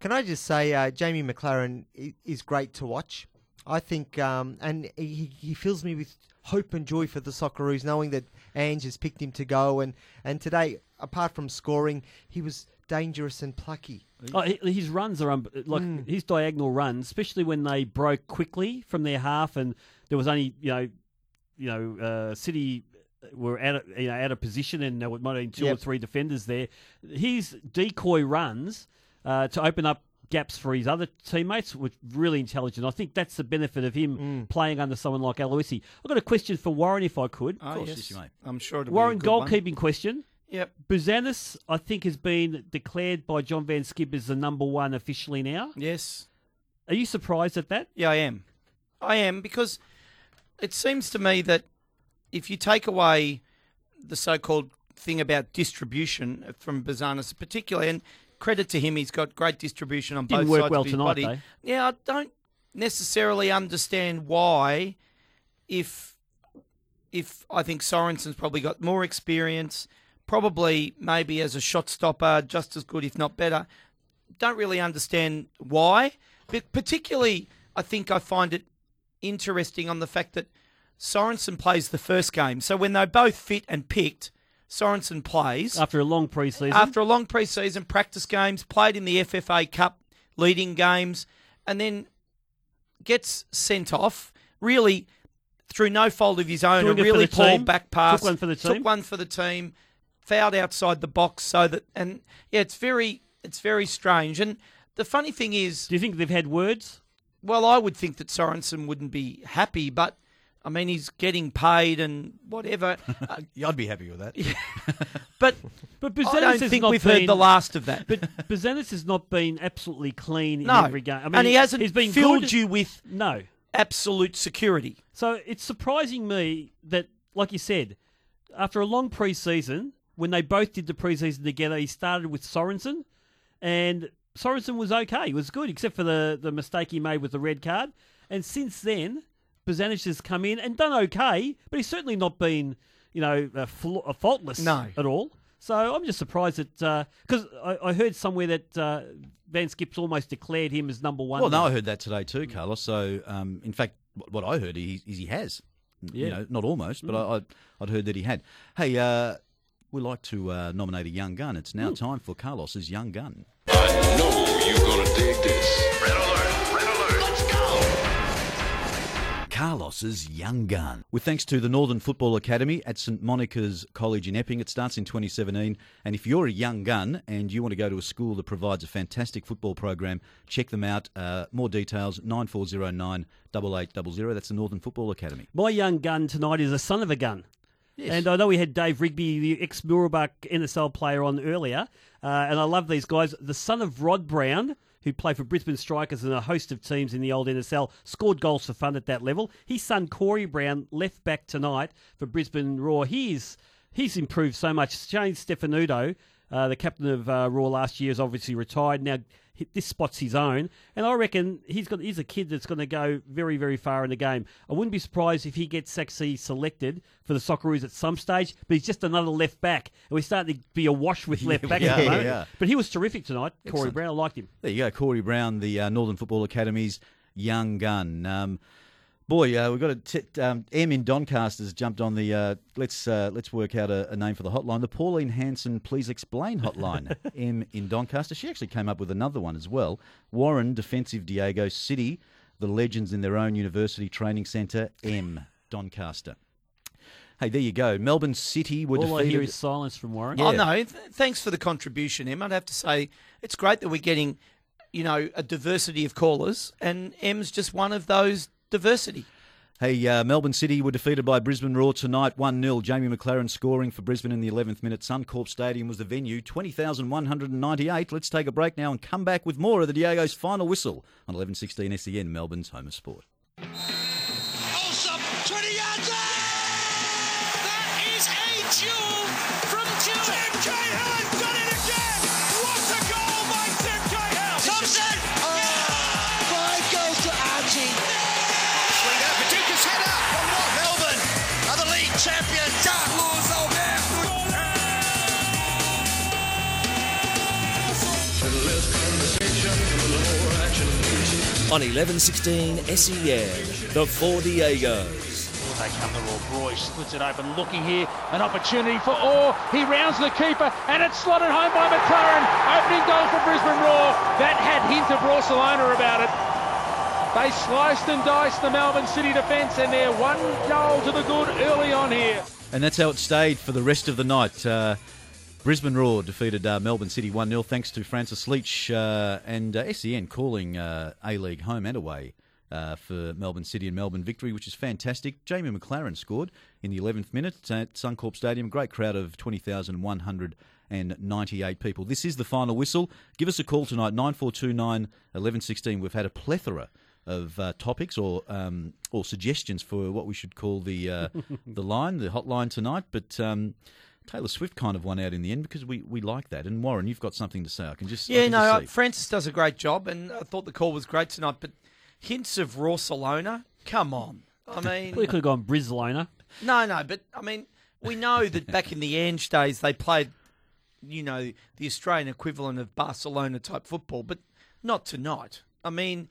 Can I just say, uh, Jamie McLaren is great to watch. I think, um, and he, he fills me with hope and joy for the Socceroos, knowing that Ange has picked him to go. And, and today, apart from scoring, he was dangerous and plucky. Oh, his runs are un- like mm. his diagonal runs, especially when they broke quickly from their half, and there was only you know, you know, uh, City were out of, you know out of position, and there were maybe two yep. or three defenders there. His decoy runs uh, to open up gaps for his other teammates were really intelligent. I think that's the benefit of him mm. playing under someone like Aloisi. I've got a question for Warren, if I could. Oh, of course, yes. yes, mate. I'm sure. Warren, be a goalkeeping one. question. Yep. Bouzanis, I think, has been declared by John van 't Schip as the number one officially now. Yes. Are you surprised at that? Yeah, I am. I am, because it seems to me that if you take away the so-called thing about distribution from Bouzanis particularly, and credit to him, he's got great distribution on Didn't both sides well of his tonight, body. Though. Yeah, I don't necessarily understand why, if, if I think Sørensen's probably got more experience, probably maybe as a shot stopper, just as good, if not better. Don't really understand why. But particularly, I think I find it interesting on the fact that Sørensen plays the first game. So when they're both fit and picked, Sørensen plays. After a long pre-season. After a long pre-season, practice games, played in the F F A Cup leading games, and then gets sent off, really through no fault of his own, Doing a really poor back pass. Took one for the team. Took one for the team. Fouled outside the box, so that and yeah, it's very it's very strange. And the funny thing is, do you think they've had words? Well, I would think that Sørensen wouldn't be happy, but I mean, he's getting paid and whatever. uh, I'd be happy with that. Yeah. but but Bouzanis I don't has think not we've been, heard the last of that. But Bouzanis has not been absolutely clean no. in every game. I mean, and he hasn't he's been filled good. you with no absolute security. So it's surprising me that, like you said, after a long pre-season. When they both did the preseason together, he started with Sørensen, and Sørensen was okay. He was good, except for the, the mistake he made with the red card. And since then, Bouzanis has come in and done okay, but he's certainly not been, you know, uh, fla- uh, faultless no. at all. So I'm just surprised that because uh, I, I heard somewhere that uh, van 't Schip's almost declared him as number one. Well, now. no, I heard that today too, Carlos. So um, in fact, what I heard is he, he has, yeah. you know, not almost, but mm. I, I'd heard that he had. Hey. Uh, We like to uh, nominate a young gun. It's now Ooh. time for Carlos's young gun. I know you're going to dig this. Red alert, red alert. Let's go. Carlos's young gun. With thanks to the Northern Football Academy at St Monica's College in Epping, it starts in twenty seventeen. And if you're a young gun and you want to go to a school that provides a fantastic football program, check them out. Uh, more details, nine four zero nine, eight eight zero zero. That's the Northern Football Academy. My young gun tonight is a son of a gun. Yes. And I know we had Dave Rigby, the ex-Moorabbin N S L player, on earlier. Uh, and I love these guys. The son of Rod Brown, who played for Brisbane Strikers and a host of teams in the old N S L, scored goals for fun at that level. His son, Corey Brown, left back tonight for Brisbane Roar. He's, he's improved so much. Shane Stefanuto, uh, the captain of uh, Roar last year, is obviously retired. Now, this spot's his own. And I reckon he's got he's a kid that's going to go very, very far in the game. I wouldn't be surprised if he gets actually selected for the Socceroos at some stage, but he's just another left back. And we're starting to be awash with left backs yeah, at the moment. Yeah. But he was terrific tonight. Excellent. Corey Brown, I liked him. There you go, Corey Brown, the uh, Northern Football Academy's young gun. Um, boy, uh, we've got a t- um, M in Doncaster's jumped on the uh, let's uh, let's work out a, a name for the hotline, the Pauline Hanson Please Explain Hotline. M in Doncaster. She actually came up with another one as well. Warren Defensive Diego City, the legends in their own university training centre. M Doncaster. Hey, there you go. Melbourne City were All defeated. I hear is silence from Warren. Yeah. Oh no, th- thanks for the contribution, Em. I'd have to say it's great that we're getting, you know, a diversity of callers, and M's just one of those. Diversity. Hey, uh, Melbourne City were defeated by Brisbane Roar tonight, one nil. Jamie McLaren scoring for Brisbane in the eleventh minute. Suncorp Stadium was the venue, twenty thousand one hundred ninety-eight. Let's take a break now and come back with more of the Diego's final whistle on eleven sixteen S E N, Melbourne's home of sport. Tim Cahill got it again! What a goal by Tim Cahill! Thompson! Oh my on eleven sixteen S E N, the Four Diegos. Oh, they come the Roar. Broich splits it open, looking here, an opportunity for Orr. He rounds the keeper, and it's slotted home by McLaren. Opening goal for Brisbane Roar. That had hint of Barcelona about it. They sliced and diced the Melbourne City defence, and they're one goal to the good early on here. And that's how it stayed for the rest of the night. Uh, Brisbane Roar defeated uh, Melbourne City one nil thanks to Francis Leach uh, and uh, S E N calling uh, A-League home and away uh, for Melbourne City and Melbourne victory, which is fantastic. Jamie McLaren scored in the eleventh minute at Suncorp Stadium. Great crowd of twenty thousand one hundred ninety-eight people. This is the final whistle. Give us a call tonight, nine four two nine, one one one six. We've had a plethora of uh, topics or um, or suggestions for what we should call the uh, the line, the hotline tonight. But um, Taylor Swift kind of won out in the end because we, we like that. And Warren, you've got something to say. I can just yeah, I can no, just see. Francis does a great job, and I thought the call was great tonight. But hints of Barcelona, come on. I mean, we could have gone Brizlona. No, no, but I mean, we know that back in the Ange days they played, you know, the Australian equivalent of Barcelona type football, but not tonight. I mean.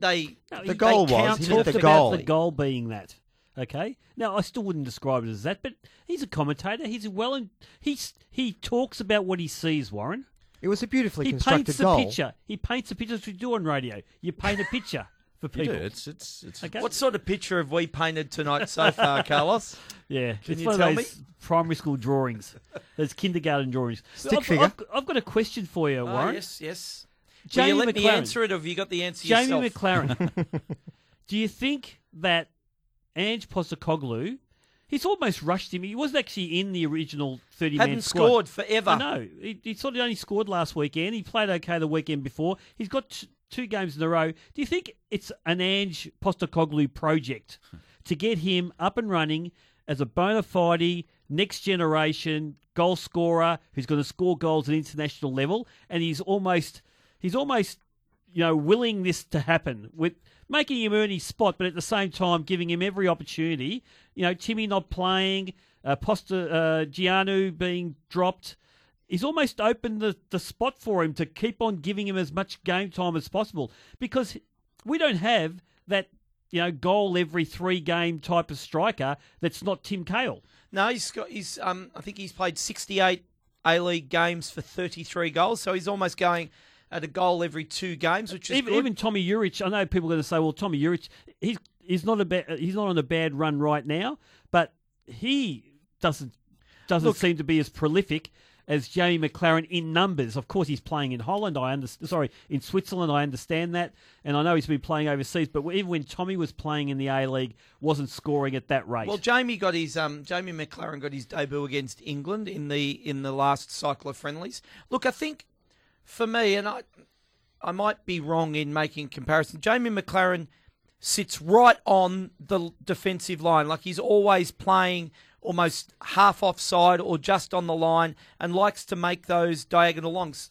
They, no, the goal they was, he talked the goal. About the goal being that, okay? Now, I still wouldn't describe it as that, but he's a commentator. He's a well, in, he's, he talks about what he sees, Warren. It was a beautifully he constructed paints goal. He paints a picture. He paints a picture, as we do on radio. You paint a picture for people. You do. It's, it's, it's, okay? What sort of picture have we painted tonight so far, Carlos? Yeah. Can it's you one tell of those me? Primary school drawings. Those kindergarten drawings. Stick I've, figure. I've, I've got a question for you, Warren. Oh, yes, yes. Jamie Will you let McLaren. me answer it, or have you got the answer Jamie yourself? Jamie McLaren, do you think that Ange Postecoglou, he's almost rushed him. He wasn't actually in the original thirty-man squad. Hadn't scored forever. No, he, he sort of only scored last weekend. He played okay the weekend before. He's got t- two games in a row. Do you think it's an Ange Postecoglou project to get him up and running as a bona fide next generation goal scorer who's going to score goals at international level, and he's almost... He's almost, you know, willing this to happen with making him earn his spot, but at the same time giving him every opportunity. You know, Timmy not playing, uh, Posta uh, Gianu being dropped. He's almost opened the, the spot for him to keep on giving him as much game time as possible, because we don't have that, you know, goal every three game type of striker that's not Tim Cahill. No, he's got. He's um. I think he's played sixty-eight A-League games for thirty-three goals, so he's almost going at a goal every two games, which is even, good. Even Tomi Jurić, I know people are going to say, well, Tomi Jurić, he's he's not a ba- he's not on a bad run right now, but he doesn't doesn't Look, seem to be as prolific as Jamie McLaren in numbers. Of course, he's playing in Holland. I understand. Sorry, in Switzerland, I understand that, and I know he's been playing overseas. But even when Tommy was playing in the A League, wasn't scoring at that rate. Well, Jamie got his um, Jamie McLaren got his debut against England in the in the last cycle of friendlies. Look, I think. For me, and I I might be wrong in making comparison, Jamie McLaren sits right on the defensive line. Like, he's always playing almost half offside or just on the line, and likes to make those diagonal longs,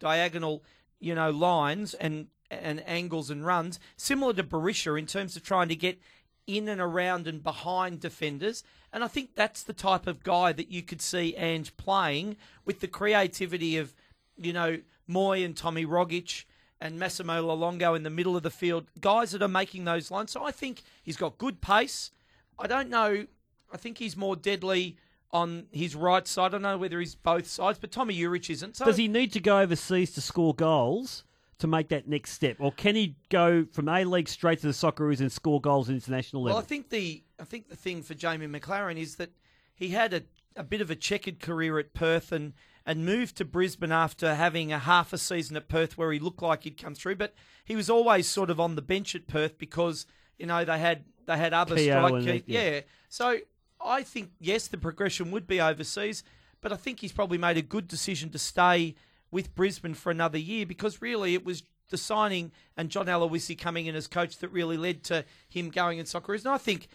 diagonal, you know, lines and, and angles and runs, similar to Berisha in terms of trying to get in and around and behind defenders. And I think that's the type of guy that you could see Ange playing with the creativity of, you know, Moy and Tommy Rogic and Massimo Lalongo in the middle of the field, guys that are making those lines. So I think he's got good pace. I don't know. I think he's more deadly on his right side. I don't know whether he's both sides, but Tomi Jurić isn't. So does he need to go overseas to score goals to make that next step? Or can he go from A-League straight to the Socceroos and score goals at international level? Well, I think the I think the thing for Jamie McLaren is that he had a, a bit of a checkered career at Perth and... and moved to Brisbane after having a half a season at Perth where he looked like he'd come through. But he was always sort of on the bench at Perth because, you know, they had they had other strikers. Yeah. yeah. So I think, yes, the progression would be overseas, but I think he's probably made a good decision to stay with Brisbane for another year, because really it was the signing and John Aloisi coming in as coach that really led to him going in Socceroos. And I think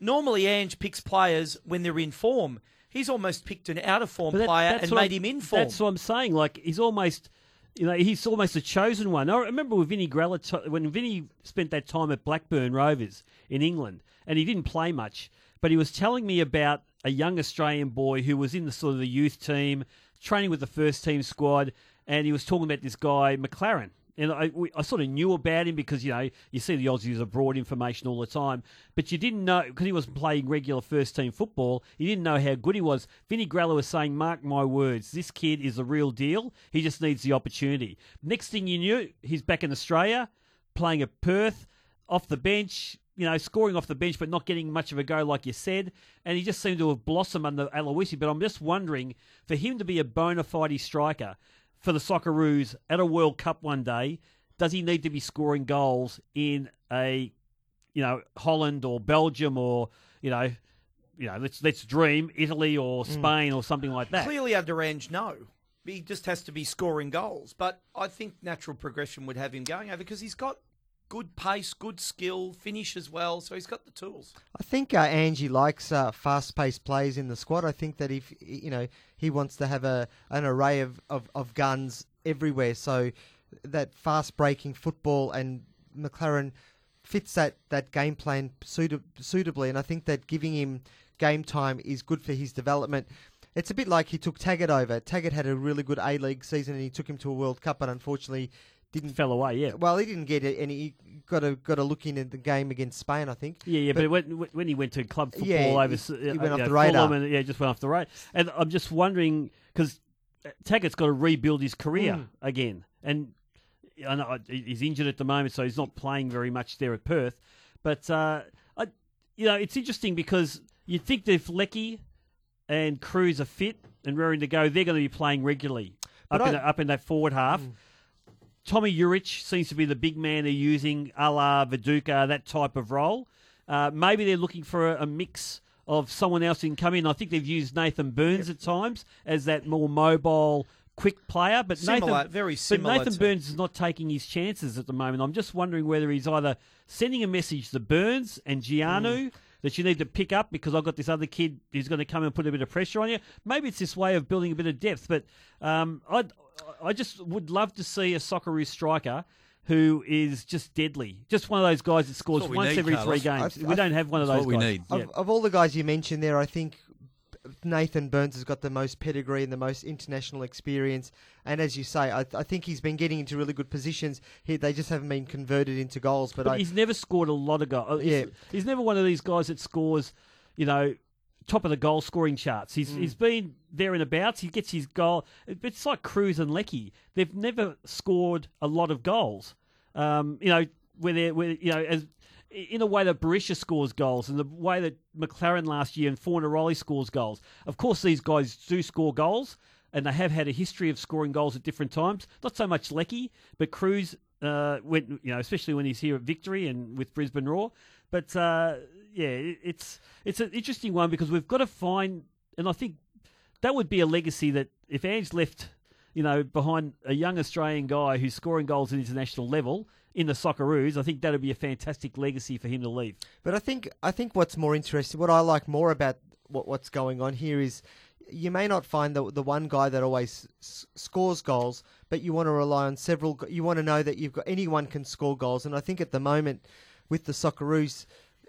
normally Ange picks players when they're in form. He's almost picked an out-of-form that, player and made I, him in-form. That's what I'm saying. Like, he's almost, you know, he's almost a chosen one. I remember with Vinnie Grella, t- when Vinnie spent that time at Blackburn Rovers in England, and he didn't play much, but he was telling me about a young Australian boy who was in the sort of the youth team, training with the first-team squad, and he was talking about this guy, McLaren. And I, we, I sort of knew about him because, you know, you see the Aussies abroad information all the time. But you didn't know, because he wasn't playing regular first-team football, you didn't know how good he was. Vinnie Grella was saying, mark my words, this kid is the real deal. He just needs the opportunity. Next thing you knew, he's back in Australia, playing at Perth, off the bench, you know, scoring off the bench but not getting much of a go, like you said. And he just seemed to have blossomed under Aloisi. But I'm just wondering, for him to be a bona fide striker for the Socceroos at a World Cup one day, does he need to be scoring goals in a, you know, Holland or Belgium or, you know, you know, let's let's dream Italy or Spain mm. or something like that? Clearly under Ange, no. He just has to be scoring goals. But I think natural progression would have him going over because he's got good pace, good skill, finish as well. So he's got the tools. I think uh, Angie likes uh, fast-paced plays in the squad. I think that if you know he wants to have a an array of, of, of guns everywhere. So that fast-breaking football, and McLaren fits that, that game plan suit, suitably. And I think that giving him game time is good for his development. It's a bit like he took Taggart over. Taggart had a really good A-League season and he took him to a World Cup, but unfortunately didn't fell away, yeah. Well, he didn't get any. He got a got a look in at the game against Spain, I think. Yeah, yeah. But, but when, when he went to club football, yeah, over, he, he went uh, off know, the radar. And, yeah, just went off the radar. And I'm just wondering because Taggart's got to rebuild his career mm. again, and I know he's injured at the moment, so he's not playing very much there at Perth. But uh, I, you know, it's interesting because you'd think that if Leckie and Cruz are fit and raring to go, they're going to be playing regularly up, I, in, the, up in that forward half. Mm. Tomi Jurić seems to be the big man they're using, a la Viduka, that type of role. Uh, maybe they're looking for a, a mix of someone else who can come in. I think they've used Nathan Burns yep. at times as that more mobile, quick player. But similar, Nathan, very similar. But Nathan Burns is not taking his chances at the moment. I'm just wondering whether he's either sending a message to Burns and Gianu mm. that you need to pick up because I've got this other kid who's going to come and put a bit of pressure on you. Maybe it's this way of building a bit of depth. But um, I'd... I just would love to see a Socceroos striker who is just deadly. Just one of those guys that scores once need, every Carlos. three games. I, I, we don't have one of those guys. We need. Of, yeah. of all the guys you mentioned there, I think Nathan Burns has got the most pedigree and the most international experience. And as you say, I, I think he's been getting into really good positions. He, they just haven't been converted into goals. But, but I, he's never scored a lot of goals. Yeah. He's, he's never one of these guys that scores, you know, top of the goal scoring charts. He's mm. he's been there and abouts. He gets his goal. It's like Cruz and Leckie. They've never scored a lot of goals. Um, you know, where they where you know as in a way that Berisha scores goals, and the way that McLaren last year and Fornaroli scores goals. Of course, these guys do score goals, and they have had a history of scoring goals at different times. Not so much Leckie, but Cruz uh, went you know especially when he's here at Victory and with Brisbane Roar, but. Uh, Yeah, it's it's an interesting one because we've got to find, and I think that would be a legacy that if Ange left, you know, behind a young Australian guy who's scoring goals at international level in the Socceroos, I think that would be a fantastic legacy for him to leave. But I think I think what's more interesting, what I like more about what what's going on here is you may not find the the one guy that always s- scores goals, but you want to rely on several. You want to know that you've got anyone can score goals, and I think at the moment with the Socceroos.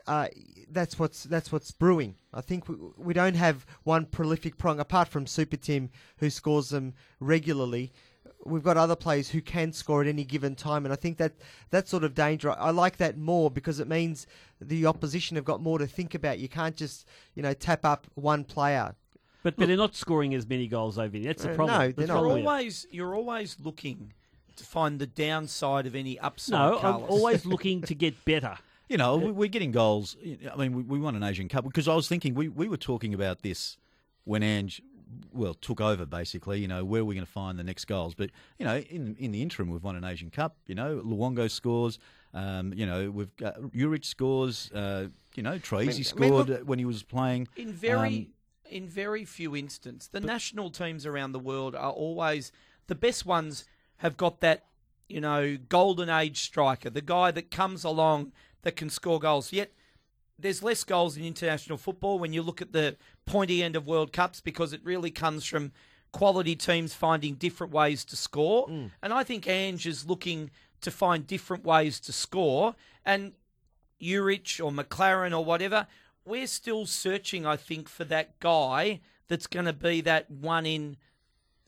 Uh, that's what's that's what's brewing. I think we, we don't have one prolific prong apart from Super Tim, who scores them regularly. We've got other players who can score at any given time, and I think that that sort of danger. I like that more because it means the opposition have got more to think about. You can't just you know tap up one player. But but Look, they're not scoring as many goals over here. That's the problem. No, they're not. You're always you're always looking to find the downside of any upside. No, Carlos. I'm always looking to get better. You know, we're getting goals. I mean, we, we won an Asian Cup because I was thinking we, we were talking about this when Ange, well, took over basically. You know, where we're going to find the next goals. But you know, in in the interim, we've won an Asian Cup. You know, Luongo scores. Um, you know, we've got Jurić scores. Uh, you know, Treisi I mean, scored I mean, look, when he was playing. In very um, in very few instances, the but, national teams around the world are always the best ones. Have got that you know golden age striker, the guy that comes along. That can score goals. Yet, there's less goals in international football when you look at the pointy end of World Cups because it really comes from quality teams finding different ways to score. Mm. And I think Ange is looking to find different ways to score. And Jurić or McLaren or whatever, we're still searching, I think, for that guy that's going to be that one in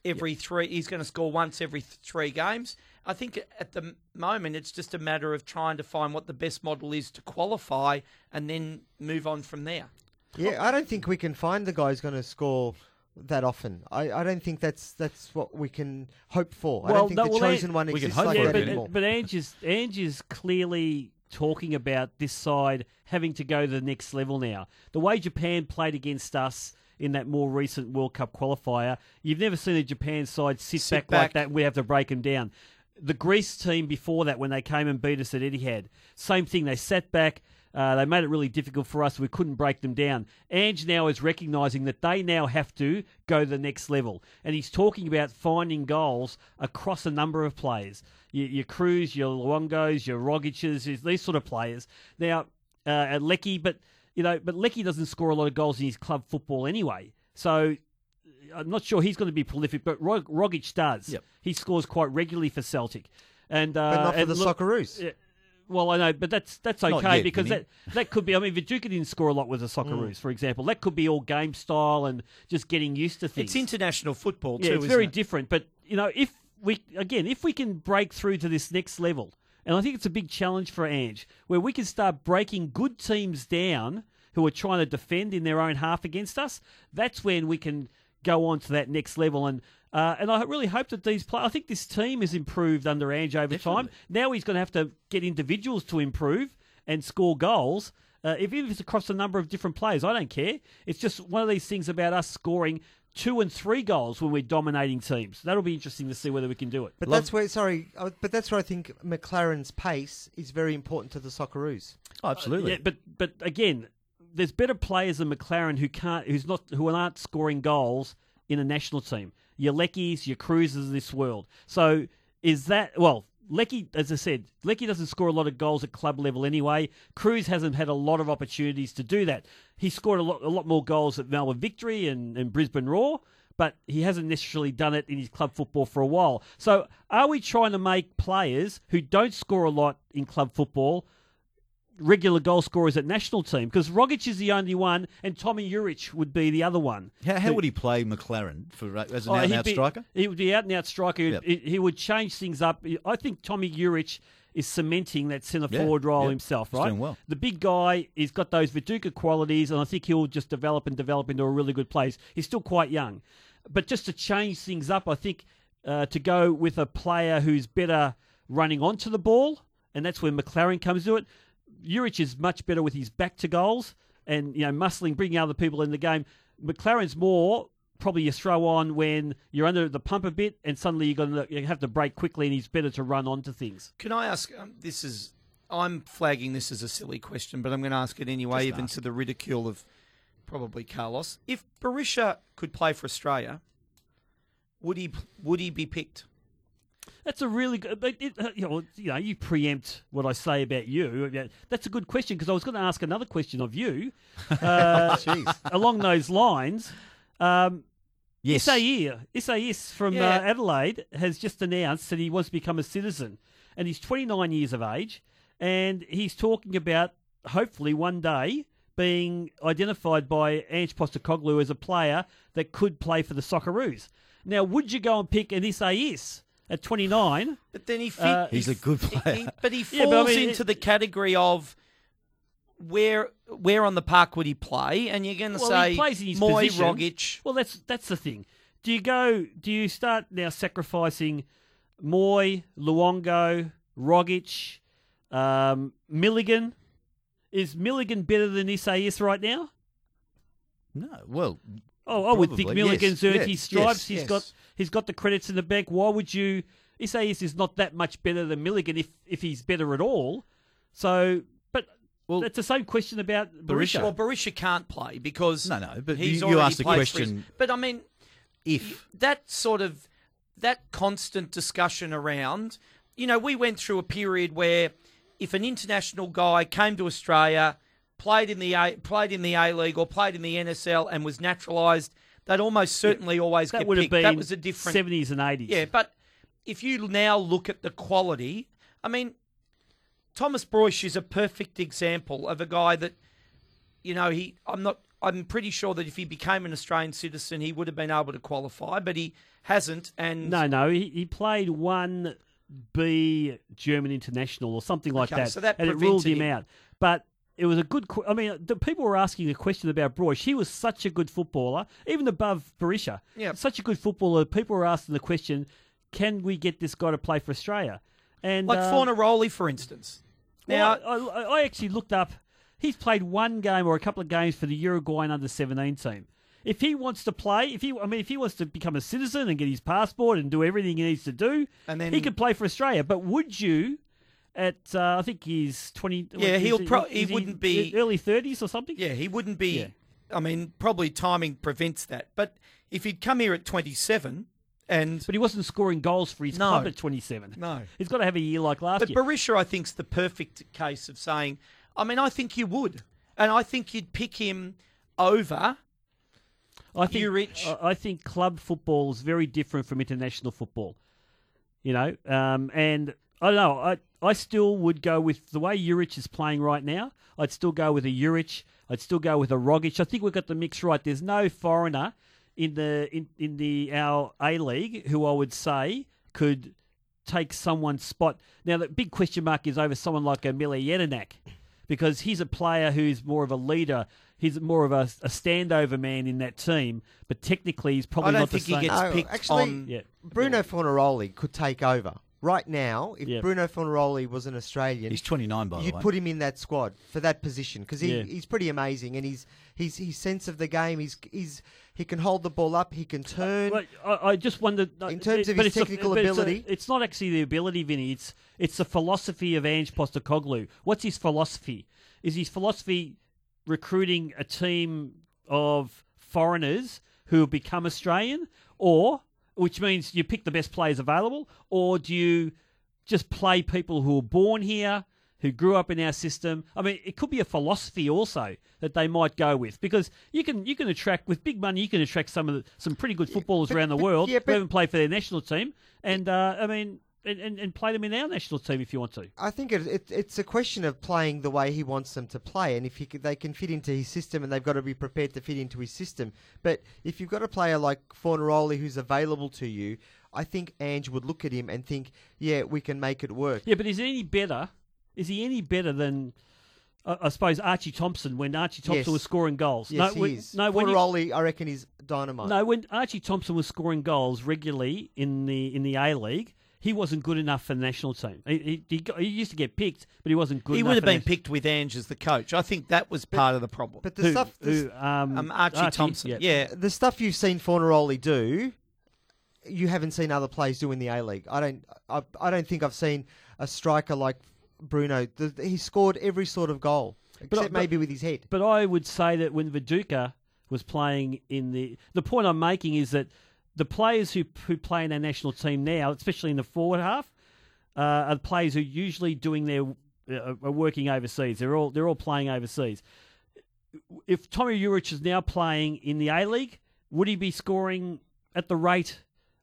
every yep. three. He's going to score once every th- three games. I think at the moment it's just a matter of trying to find what the best model is to qualify and then move on from there. Yeah, I don't think we can find the guy who's going to score that often. I, I don't think that's that's what we can hope for. Well, I don't think no, the well, chosen Ange, one exists like yeah, that but, anymore. But Ange is, Ange is clearly talking about this side having to go to the next level now. The way Japan played against us in that more recent World Cup qualifier, you've never seen a Japan side sit, sit back, back like that. We have to break them down. The Greece team before that, when they came and beat us at Etihad, same thing. They sat back. Uh, they made it really difficult for us. We couldn't break them down. Ange now is recognising that they now have to go to the next level. And he's talking about finding goals across a number of players. Your, your Cruz, your Luongos, your Rogic's, these sort of players. Now, uh, Leckie, but you know, but Leckie doesn't score a lot of goals in his club football anyway. So I'm not sure he's going to be prolific, but Rog- Rogic does. Yep. He scores quite regularly for Celtic. And, uh, but not for and the look, Socceroos. Uh, Well, I know, but that's that's okay yet, because that, that could be... I mean, Viduka didn't score a lot with the Socceroos, mm. for example. That could be all game style and just getting used to things. It's international football yeah, too, it's isn't very it? different. But, you know, if we... Again, if we can break through to this next level, and I think it's a big challenge for Ange, where we can start breaking good teams down who are trying to defend in their own half against us, that's when we can go on to that next level. And uh, and I really hope that these players... I think this team has improved under Ange over Definitely. time. Now he's going to have to get individuals to improve and score goals, uh, if, if it's across a number of different players. I don't care. It's just one of these things about us scoring two and three goals when we're dominating teams. That'll be interesting to see whether we can do it. But Love. that's where... Sorry, but that's where I think McLaren's pace is very important to the Socceroos. Oh, absolutely. Uh, yeah, but but again, there's better players than McLaren who can't, who's not, who aren't scoring goals in a national team. Your Leckies, your Cruises of this world. So is that, well, Leckie, as I said, Leckie doesn't score a lot of goals at club level anyway. Cruz hasn't had a lot of opportunities to do that. He scored a lot, a lot more goals at Melbourne Victory and, and Brisbane Roar, but he hasn't necessarily done it in his club football for a while. So are we trying to make players who don't score a lot in club football regular goal scorers at national team? Because Rogic is the only one, and Tomi Jurić would be the other one. How, how would he play McLaren for as an oh, out-and-out striker? He would be out-and-out striker. Yep. He, he would change things up. I think Tomi Jurić is cementing that centre-forward yeah, role yeah. himself, right? He's doing well. The big guy, he's got those Viduka qualities, and I think he'll just develop and develop into a really good player. He's still quite young. But just to change things up, I think uh, to go with a player who's better running onto the ball, and that's where McLaren comes to it. Jurić is much better with his back to goals and, you know, muscling, bringing other people in the game. McLaren's more probably you throw on when you're under the pump a bit and suddenly you're going to you have to break quickly and he's better to run onto things. Can I ask, um, this is, I'm flagging this as a silly question, but I'm going to ask it anyway, even to the ridicule of probably Carlos. If Berisha could play for Australia, would he would he be picked? That's a really good... It, you, know, you know, you preempt what I say about you. That's a good question, because I was going to ask another question of you uh, along those lines. Um, yes. Issa, Issa from yeah. uh, Adelaide has just announced that he wants to become a citizen, and he's twenty-nine years of age, and he's talking about hopefully one day being identified by Ange Postecoglou as a player that could play for the Socceroos. Now, would you go and pick an Issa at twenty-nine? But then he fit, uh, he's a good player. He, but he falls yeah, but I mean, into the category of where where on the park would he play? And you're going to well, say Moi, Rogic. Well, that's that's the thing. Do you go? Do you start now sacrificing Moi, Luongo, Rogic, um, Milligan? Is Milligan better than Isaias right now? No. Well. Oh, I Probably. would think Milligan's yes. earned yeah. his stripes. Yes. He's yes. got he's got the credits in the bank. Why would you? Isaias is not that much better than Milligan if, if he's better at all. So, but well, that's the same question about Berisha. Berisha. Well, Berisha can't play because no, no. But he's you, you asked the question. His, but I mean, if that sort of that constant discussion around, you know, we went through a period where if an international guy came to Australia, played in the A, played in the A League or played in the N S L and was naturalised, they'd almost certainly always that get would picked. Have been that was a different seventies and eighties. Yeah, but if you now look at the quality, I mean, Thomas Broich is a perfect example of a guy that, you know, he. I'm not. I'm pretty sure that if he became an Australian citizen, he would have been able to qualify, but he hasn't. And no, no, he, he played one be German international or something like okay, that, so that, and it ruled him, him out. But it was a good. Qu- I mean, the people were asking the question about Broich. He was such a good footballer, even above Berisha. Yep. Such a good footballer. People were asking the question, can we get this guy to play for Australia? And like uh, Fornaroli, for instance. Now, well, I, I, I actually looked up. He's played one game or a couple of games for the Uruguayan under seventeen team. If he wants to play, if he, I mean, if he wants to become a citizen and get his passport and do everything he needs to do, and then, he could play for Australia. But would you? At uh, I think he's twenty. Yeah, he'll pro- he wouldn't be early thirties or something. Yeah, he wouldn't be. Yeah. I mean, probably timing prevents that. But if he'd come here at twenty-seven. And but he wasn't scoring goals for his no, club at twenty-seven. No. He's got to have a year like last but year. But Berisha, I think, is the perfect case of saying, I mean, I think you would. And I think you'd pick him over I think, Jurić. I think club football is very different from international football. You know, um, and I don't know. I, I still would go with the way Jurić is playing right now. I'd still go with a Jurić. I'd still go with a Rogic. I think we've got the mix right. There's no foreigner in the in, in the our A League who I would say could take someone's spot. Now the big question mark is over someone like Emile Jedinak, because he's a player who's more of a leader. He's more of a, a standover man in that team, but technically he's probably not the same. I don't think he gets no, picked actually, on. Yeah. Bruno Fornaroli could take over right now if yep. Bruno Fornaroli was an Australian. He's twenty-nine, by the way. You'd put him in that squad for that position because he, yeah. he's pretty amazing, and he's he's his sense of the game. He's he's he can hold the ball up. He can turn. Uh, I, I just wonder uh, in terms of it, his technical a, ability. It's, a, it's not actually the ability, Vinny. It's it's the philosophy of Ange Postecoglou. What's his philosophy? Is his philosophy recruiting a team of foreigners who have become Australian, or which means you pick the best players available, or do you just play people who were born here, who grew up in our system? I mean, it could be a philosophy also that they might go with, because you can you can attract with big money. You can attract some of the, some pretty good footballers yeah, but, around the but, world yeah, but, who haven't played for their national team, and uh, I mean. And, and, and play them in our national team if you want to. I think it, it, it's a question of playing the way he wants them to play, and if he, they can fit into his system, and they've got to be prepared to fit into his system. But if you've got a player like Fornaroli who's available to you, I think Ange would look at him and think, yeah, we can make it work. Yeah, but is he any better? Is he any better than, uh, I suppose, Archie Thompson, when Archie Thompson yes. was scoring goals? Yes, no, he when, is. No, Fornaroli, you, I reckon, is dynamite. No, when Archie Thompson was scoring goals regularly in the in the A-League, he wasn't good enough for the national team. He, he, he used to get picked, but he wasn't good he enough. He would have been national. picked with Ange as the coach. I think that was but, part of the problem. But the who, stuff, who, um, um, Archie, Archie Thompson, yeah. yeah, the stuff you've seen Fornaroli do, you haven't seen other players do in the A League. I don't, I, I don't think I've seen a striker like Bruno. The, he scored every sort of goal, except but, maybe but, with his head. But I would say that when Viduka was playing in the, the point I'm making is that the players who who play in our national team now, especially in the forward half, uh, are players who are usually doing their uh, are working overseas. They're all they're all playing overseas. If Tomi Jurić is now playing in the A League, would he be scoring at the rate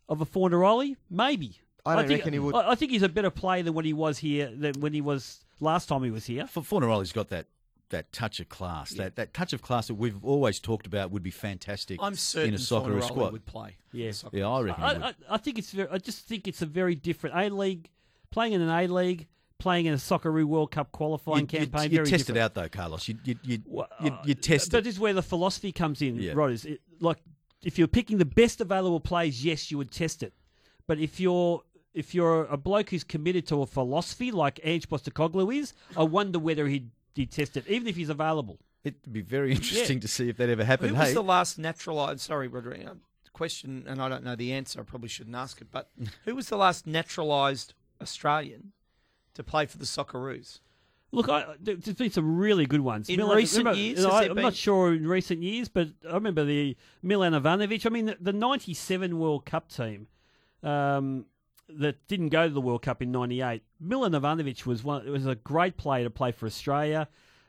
of a Fornaroli? Maybe. I don't I think, reckon he would. I, I think he's a better player than when he was here than when he was last time he was here. Fornaroli's got that. That touch of class, yeah. that that touch of class that we've always talked about would be fantastic. I'm certain in a soccer squad would play. Yeah, yeah, I reckon. I, I, I think it's. Very, I just think it's a very different A League, playing in an A League, playing in a Socceroo World Cup qualifying you, campaign. You, you test different. it out though, Carlos. You you you, well, you, you test. But it. This is where the philosophy comes in, yeah. Rod. Is it, like if you're picking the best available players, yes, you would test it. But if you're if you're a bloke who's committed to a philosophy like Ange Postecoglou is, I wonder whether he'd. Detest it, even if he's available. It'd be very interesting yeah. to see if that ever happened. Who was hey. the last naturalised? Sorry, Rodrigo. Question, and I don't know the answer. I probably shouldn't ask it. But who was the last naturalised Australian to play for the Socceroos? Look, I, there's been some really good ones in Milan, recent remember, years. I, I'm been? not sure in recent years, but I remember the Milan Ivanovic. I mean, the, the ninety-seven World Cup team. Um, that didn't go to the World Cup in ninety-eight. Milan Ivanovic was one. It was a great player to play for Australia.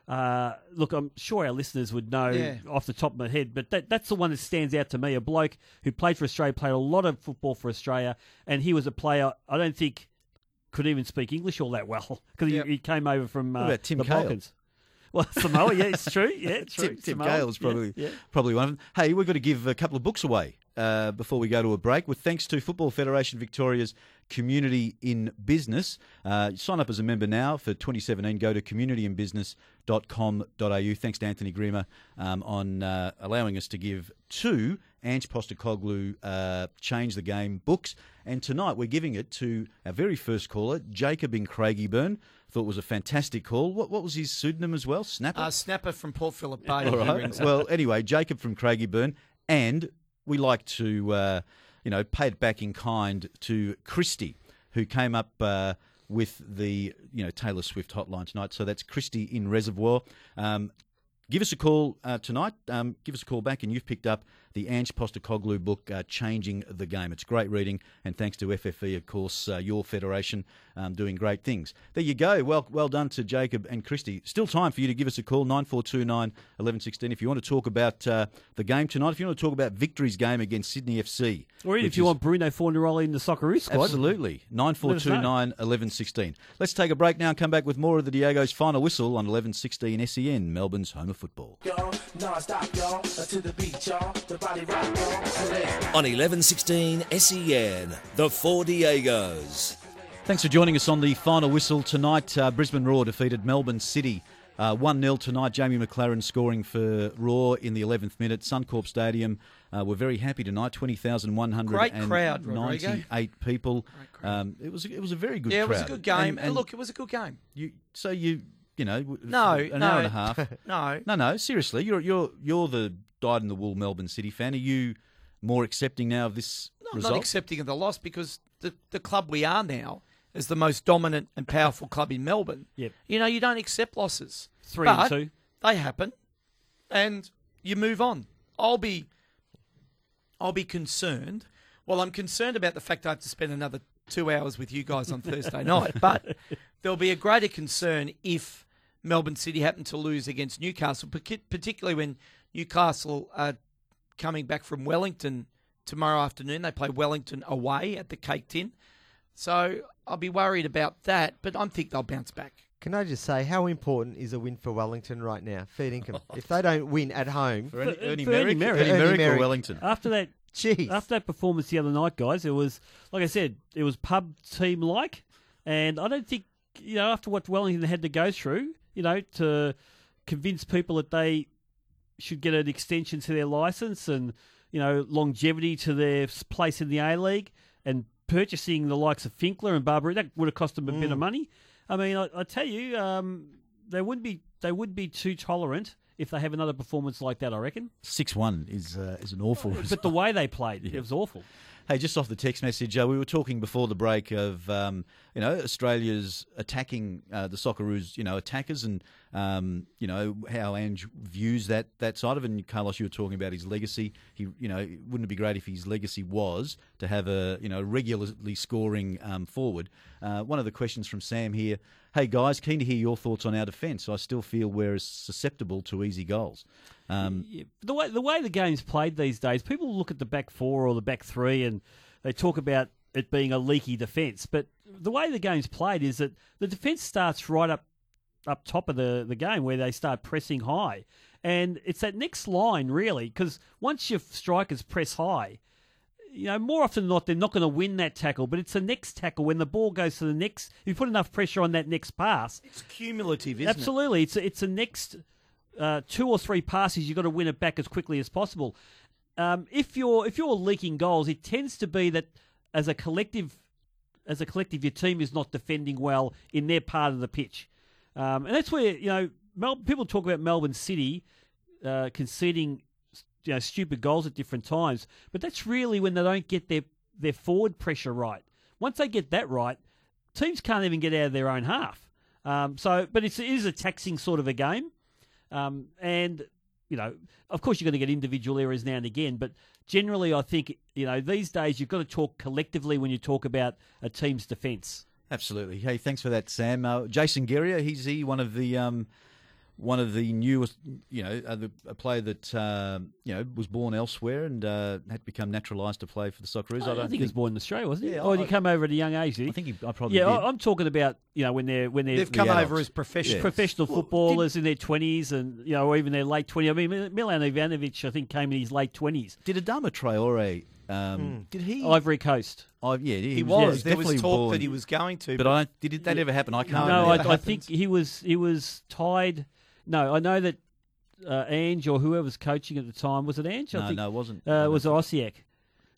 Uh, look, I'm sure our listeners would know yeah. off the top of my head, but that, that's the one that stands out to me. A bloke who played for Australia, played a lot of football for Australia, and he was a player I don't think could even speak English all that well because yep. he, he came over from uh, the Cahill? Balkans. Well, Samoa, yeah, it's true. Yeah, it's true. Tim, Tim Cahill is probably, yeah, yeah. probably one of them. Hey, we've got to give a couple of books away. uh, before we go to a break with thanks to Football Federation Victoria's Community in Business. Uh, sign up as a member now for twenty seventeen. Go to community in business dot com dot a u. Thanks to Anthony Grima um, on uh, allowing us to give two Ange Postecoglou uh, Change the Game books. And tonight we're giving it to our very first caller, Jacob in Craigieburn. Thought was a fantastic call. What what was his pseudonym as well? Snapper? Uh, Snapper from Port Phillip Bay. All right. Well, anyway, Jacob from Craigieburn. And we like to, uh, you know, pay it back in kind to Christy, who came up uh, with the, you know, Taylor Swift hotline tonight. So that's Christy in Reservoir. Um, give us a call uh, tonight. Um, give us a call back and you've picked up the Ange Postecoglou book, uh, Changing the Game. It's great reading, and thanks to F F E, of course, uh, your federation, um, doing great things. There you go. Well well done to Jacob and Christy. Still time for you to give us a call, nine four two nine, one one one six, if you want to talk about uh, the game tonight, if you want to talk about Victory's game against Sydney F C. Or even if you is, want Bruno Fornaroli in the Socceroos squad. Absolutely. nine four two nine, one one one six. Let's take a break now and come back with more of the Diego's Final Whistle on eleven sixteen S E N, Melbourne's home of football. Yo, no, stop, yo, to the beach, yo. The Body Rock on eleven sixteen S E N, the Four Diegos. Thanks for joining us on the Final Whistle tonight. Uh, Brisbane Roar defeated Melbourne City uh, one nil tonight. Jamie McLaren scoring for Roar in the eleventh minute. Suncorp Stadium uh, were very happy tonight. twenty thousand one hundred ninety-eight people. Great crowd. Um, it was it was a very good yeah, crowd. Yeah, it was a good game. And, and look, it was a good game. You so you you know no an no, hour and a half. no no no seriously, you're you're you're the died in the wool Melbourne City fan. Are you more accepting now of this no, result? I'm not accepting of the loss because the, the club we are now is the most dominant and powerful club in Melbourne. Yep. You know, you don't accept losses. Three but and two. They happen and you move on. I'll be I'll be concerned. Well, I'm concerned about the fact I have to spend another two hours with you guys on Thursday night, but there'll be a greater concern if Melbourne City happen to lose against Newcastle, particularly when Newcastle are coming back from Wellington tomorrow afternoon. They play Wellington away at the Cake Tin. So I'll be worried about that, but I think they'll bounce back. Can I just say, how important is a win for Wellington right now? Feed income. If they don't win at home... For Ernie, Ernie, for Ernie Merrick. Ernie, Ernie Merrick or Wellington. After that, Jeez. after that performance the other night, guys, it was, like I said, it was pub team-like. And I don't think, you know, after what Wellington had to go through, you know, to convince people that they... should get an extension to their license and, you know, longevity to their place in the A-League and purchasing the likes of Finkler and Barbarossa, that would have cost them a mm. bit of money. I mean, I, I tell you, um, they wouldn't be they would be too tolerant if they have another performance like that, I reckon. six one is uh, is an awful result. But the way they played, yeah. it was awful. Hey, just off the text message, uh, we were talking before the break of, um, you know, Australia's attacking uh, the Socceroos, you know, attackers and, um, you know, how Ange views that, that side of it. And, Carlos, you were talking about his legacy. He, you know, wouldn't it be great if his legacy was to have a, you know, regularly scoring um, forward? Uh, one of the questions from Sam here, hey, guys, keen to hear your thoughts on our defence. I still feel we're susceptible to easy goals. Um, yeah, the way the way the game's played these days, people look at the back four or the back three and they talk about it being a leaky defence. But the way the game's played is that the defence starts right up up top of the, the game where they start pressing high. And it's that next line, really, because once your strikers press high, you know, more often than not, they're not going to win that tackle, but it's the next tackle when the ball goes to the next. If you put enough pressure on that next pass... It's cumulative, isn't absolutely, it? Absolutely. It's, it's the next... Uh, two or three passes, you've got to win it back as quickly as possible. Um, if you're if you're leaking goals, it tends to be that as a collective, as a collective, your team is not defending well in their part of the pitch, um, and that's where you know Mel- people talk about Melbourne City uh, conceding you know, stupid goals at different times, but that's really when they don't get their their forward pressure right. Once they get that right, teams can't even get out of their own half. Um, so, but it's, it is a taxing sort of a game. Um, and, you know, of course you're going to get individual errors now and again, but generally I think, you know, these days you've got to talk collectively when you talk about a team's defence. Absolutely. Hey, thanks for that, Sam. Uh, Jason Guerrier, he's he one of the um, one of the newest, you know, a player that, um, you know, was born elsewhere and uh, had become naturalised to play for the Socceroos. I, I don't think, think he was born in Australia, wasn't he? Yeah, or I, did he come over at a young age? Did he? I think he, I probably yeah, did. Yeah, I'm talking about, you know, when they're... When they're They've the come adults. over as professionals. Yeah. Professional well, footballers did, in their twenties and, you know, or even their late twenties. I mean, Milan Ivanovic, I think, came in his late twenties. Did Adama Traore... Um, mm. Did he Ivory Coast? Oh yeah, he, he was. Yeah, there was talk born. that he was going to, but, but I did it, that yeah. ever happen? I can't. No, I, I think he was. He was tied. No, I know that uh, Ange or whoever was coaching at the time was it Ange? No, I think, no, it wasn't. Uh, it was Osijek.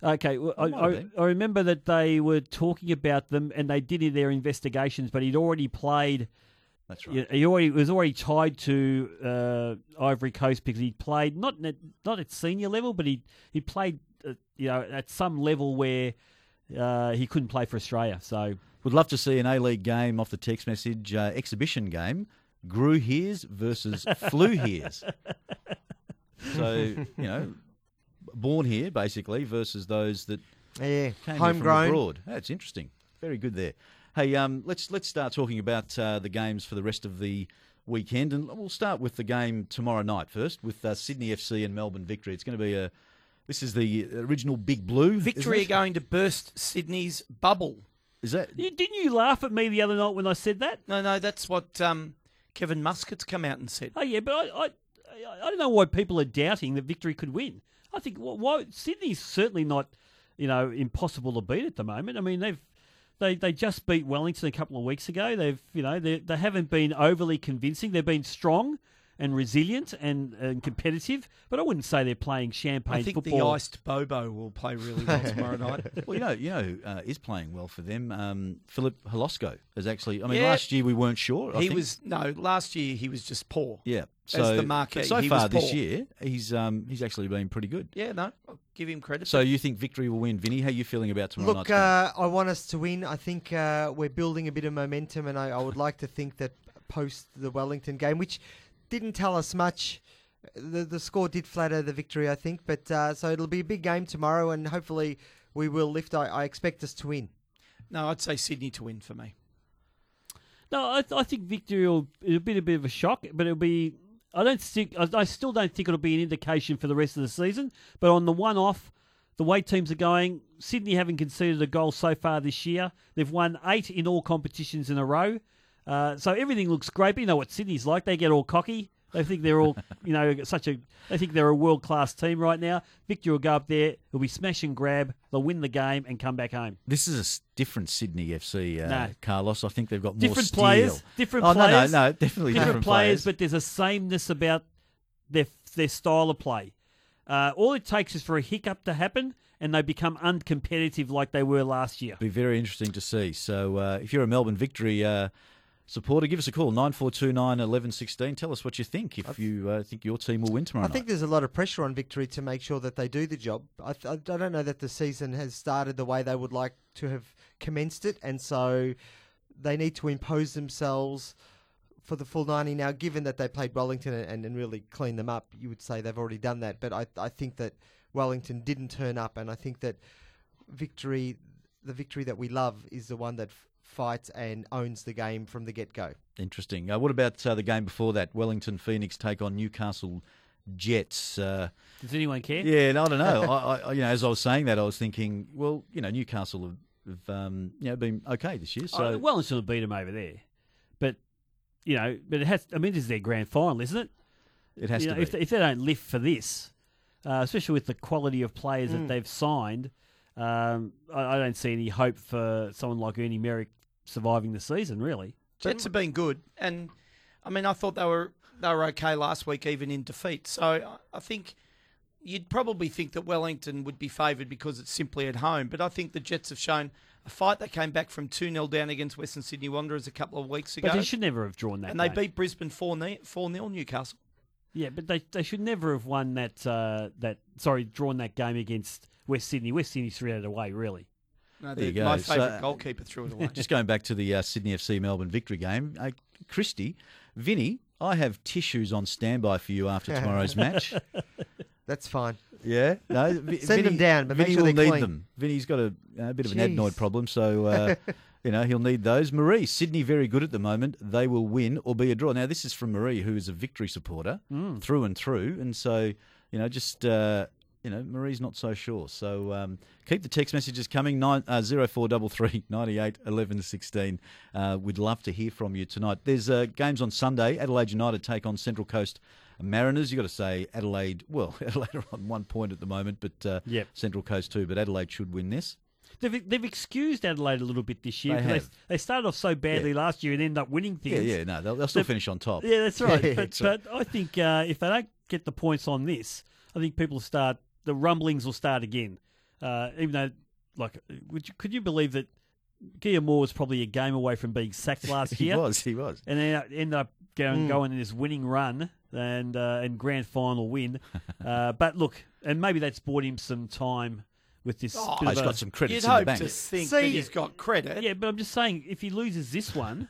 Okay, well, I, I, I remember that they were talking about them, and they did their investigations, but he'd already played. That's right. He already was already tied to uh, Ivory Coast because he played not at, not at senior level, but he he played. Uh, you know, at some level where uh, he couldn't play for Australia. So, would love to see an A-League game off the text message uh, exhibition game. Grew Hears versus Flew Hears. So you know, born here basically versus those that yeah came homegrown from abroad. That's interesting. Very good there. Hey, um, let's let's start talking about uh, the games for the rest of the weekend, and we'll start with the game tomorrow night first with uh, Sydney F C and Melbourne Victory. It's going to be a This is the original Big Blue. Victory are going to burst Sydney's bubble. Is that? You, didn't you laugh at me the other night when I said that? No, no, that's what um, Kevin Muscat's come out and said. Oh yeah, but I, I, I don't know why people are doubting that Victory could win. I think well, why Sydney's certainly not, you know, impossible to beat at the moment. I mean, they've they, they just beat Wellington a couple of weeks ago. They've you know they they haven't been overly convincing. They've been strong. And resilient and, and competitive, but I wouldn't say they're playing champagne football. I think football. The iced Bobo will play really well tomorrow night. Well, you know, you know who uh, is playing well for them? Um, Philip Holosko is actually. I mean, yeah. last year we weren't sure. I he think. was no. Last year he was just poor. Yeah. So, as the marquee, so he far was poor. This year, he's um, he's actually been pretty good. Yeah. No. I'll give him credit. So you think Victory will win, Vinny? How are you feeling about tomorrow Look, night's game? Look, uh, I want us to win. I think uh, we're building a bit of momentum, and I, I would like to think that post the Wellington game, which. Didn't tell us much. The the score did flatter the Victory, I think. But uh, so it'll be a big game tomorrow, and hopefully we will lift. I, I expect us to win. No, I'd say Sydney to win for me. No, I, I think Victory will it'll be a bit of a shock, but it'll be. I don't think. I, I still don't think it'll be an indication for the rest of the season. But on the one-off, the way teams are going, Sydney haven't conceded a goal so far this year. They've won eight in all competitions in a row. Uh, so everything looks great, but you know what Sydney's like. They get all cocky. They think they're all, you know, such a. They think they're a world-class team right now. Victor will go up there. He'll be smash and grab. They'll win the game and come back home. This is a different Sydney F C, uh, no. Carlos. I think they've got different more steel. players, different oh, players. No, no, no, definitely different, different players. But there's a sameness about their their style of play. Uh, all it takes is for a hiccup to happen. And they become uncompetitive like they were last year. Be very interesting to see. So uh, if you're a Melbourne Victory. Uh, Supporter, give us a call, nine four two nine, one one one six. Tell us what you think, if you uh, think your team will win tomorrow I night. Think there's a lot of pressure on Victory to make sure that they do the job. I, th- I don't know that the season has started the way they would like to have commenced it, and so they need to impose themselves for the full ninety. Now, given that they played Wellington and, and really cleaned them up, you would say they've already done that, but I, I think that Wellington didn't turn up, and I think that Victory, the Victory that we love is the one that... F- fights and owns the game from the get-go. Interesting. Uh, what about uh, the game before that? Wellington Phoenix take on Newcastle Jets. Uh, Does anyone care? Yeah, no, I don't know. I, I, you know, as I was saying that, I was thinking, well, you know, Newcastle have, have um, you know been okay this year. So oh, Wellington have beat them over there, but you know, but it has. I mean, this is their grand final, isn't it? It has you to know, be. If they, if they don't lift for this, uh, especially with the quality of players mm. that they've signed, um, I, I don't see any hope for someone like Ernie Merrick. Surviving the season, really. Jets have been good, and I mean, I thought they were they were okay last week, even in defeat. So I think you'd probably think that Wellington would be favoured because it's simply at home. But I think the Jets have shown a fight. They came back from two nil down against Western Sydney Wanderers a couple of weeks ago. But they should never have drawn that. And they game. beat Brisbane four nil Newcastle. Yeah, but they they should never have won that uh, that sorry drawn that game against West Sydney. West Sydney threw it away, really. No, there you go. My favourite so, goalkeeper threw it away. Just going back to the uh, Sydney F C Melbourne Victory game, uh, Christy, Vinny, I have tissues on standby for you after tomorrow's match. That's fine. Yeah, no. V- Send Vinny, them down, but Vinny make sure will they're need clean. them. Vinny's got a, a bit of Jeez. an adenoid problem, so uh, You know, he'll need those. Marie, Sydney very good at the moment. They will win or be a draw. Now, this is from Marie, who is a Victory supporter mm. through and through. And so, you know, just, uh, you know, Marie's not so sure. So um, keep the text messages coming, nine, uh, oh four three three, nine eight, one one, one six. Uh, we'd love to hear from you tonight. There's uh, games on Sunday. Adelaide United take on Central Coast Mariners. You've got to say Adelaide, well, Adelaide are on one point at the moment, but uh, yep. Central Coast too. But Adelaide should win this. They've, they've excused Adelaide a little bit this year because they, they, they started off so badly yeah. last year and ended up winning things. Yeah, yeah, no, they'll, they'll still they've, finish on top. Yeah, that's right. Yeah, but, that's right. But I think uh, if they don't get the points on this, I think people start, the rumblings will start again. Uh, even though, like, would you, could you believe that Kia Moore was probably a game away from being sacked last year? He was, he was. And then ended up going, mm. going in this winning run and, uh, and grand final win. uh, but look, and maybe that's bought him some time. With this, oh, he's got some credits in the bank. You'd hope to think See, that he's got credit. Yeah, but I'm just saying, if he loses this one,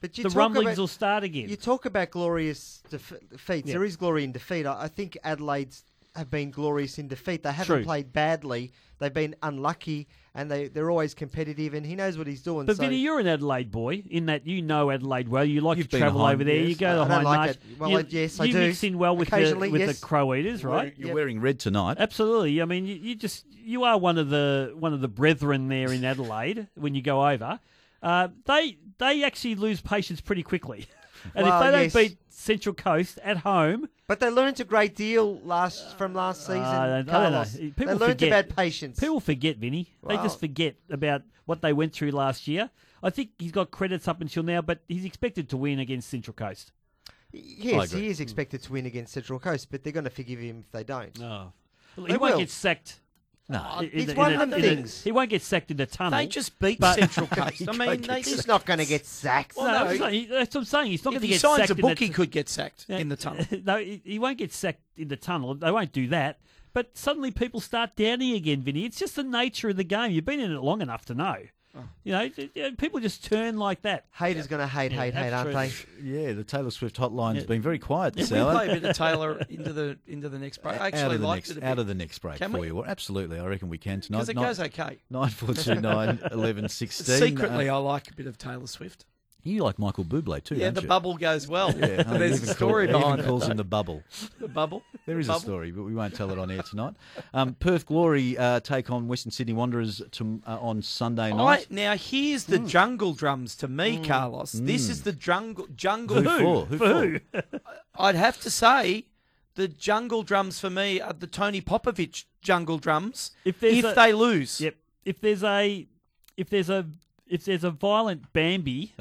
but the rumblings about, will start again. You talk about glorious def- defeats. Yeah. There is glory in defeat. I, I think Adelaide's have been glorious in defeat. They haven't True. played badly. They've been unlucky, and they, they're always competitive, and he knows what he's doing. But, so. Vinny, you're an Adelaide boy in that you know Adelaide well. You like You've to travel home, over there. Yes. You go to I High like Marsh. Well, you, yes, I you do. You mix in well with the, with yes. the Crow Eaters, right? You're wearing, you're yep. wearing red tonight. Absolutely. I mean, you, you just you are one of the one of the brethren there in Adelaide when you go over. Uh, they they actually lose patience pretty quickly. And well, if they don't yes. beat Central Coast at home... But they learnt a great deal last from last season, uh, Carlos. They learnt forget. about patience. People forget, Vinny. Wow. They just forget about what they went through last year. I think he's got credits up until now, but he's expected to win against Central Coast. Yes, he is expected to win against Central Coast, but they're going to forgive him if they don't. No, well, He they won't will. get sacked... No, in, it's in, one in of the things. A, he won't get sacked in the tunnel. They just beat Central Coast. I mean, they he's sacked. not going to get sacked. Well, no, no. He's not, he, that's what I'm saying. He's not going to get sacked. If he signs a book, he could get sacked uh, in the tunnel. No, he, he won't get sacked in the tunnel. They won't do that. But suddenly people start downing again, Vinny. It's just the nature of the game. You've been in it long enough to know. Oh. You know, people just turn like that. Haters yeah. going to hate, yeah, hate, hate, aren't they? Yeah, the Taylor Swift hotline's yeah. been very quiet this yeah, hour. We'll play a bit of Taylor into the into the next break. I actually like it. A bit. Out of the next break can for we? you. Absolutely, I reckon we can tonight. Because it Nine, goes okay. nine four two nine, one one one six Secretly, um, I like a bit of Taylor Swift. You like Michael Bublé too, yeah, don't you? Yeah, the bubble goes well. Yeah, no, there's a story call, behind it. He even calls him the bubble. The bubble? There is the bubble? a story, but we won't tell it on air tonight. Um, Perth Glory uh, take on Western Sydney Wanderers to, uh, on Sunday night. I, now, here's the mm. jungle drums to me, mm. Carlos. Mm. This is the jungle... jungle who, who for? Who for? I'd have to say the jungle drums for me are the Tony Popovic jungle drums if, if a, they lose. Yep. If there's a... If there's a... If there's a violent Bambi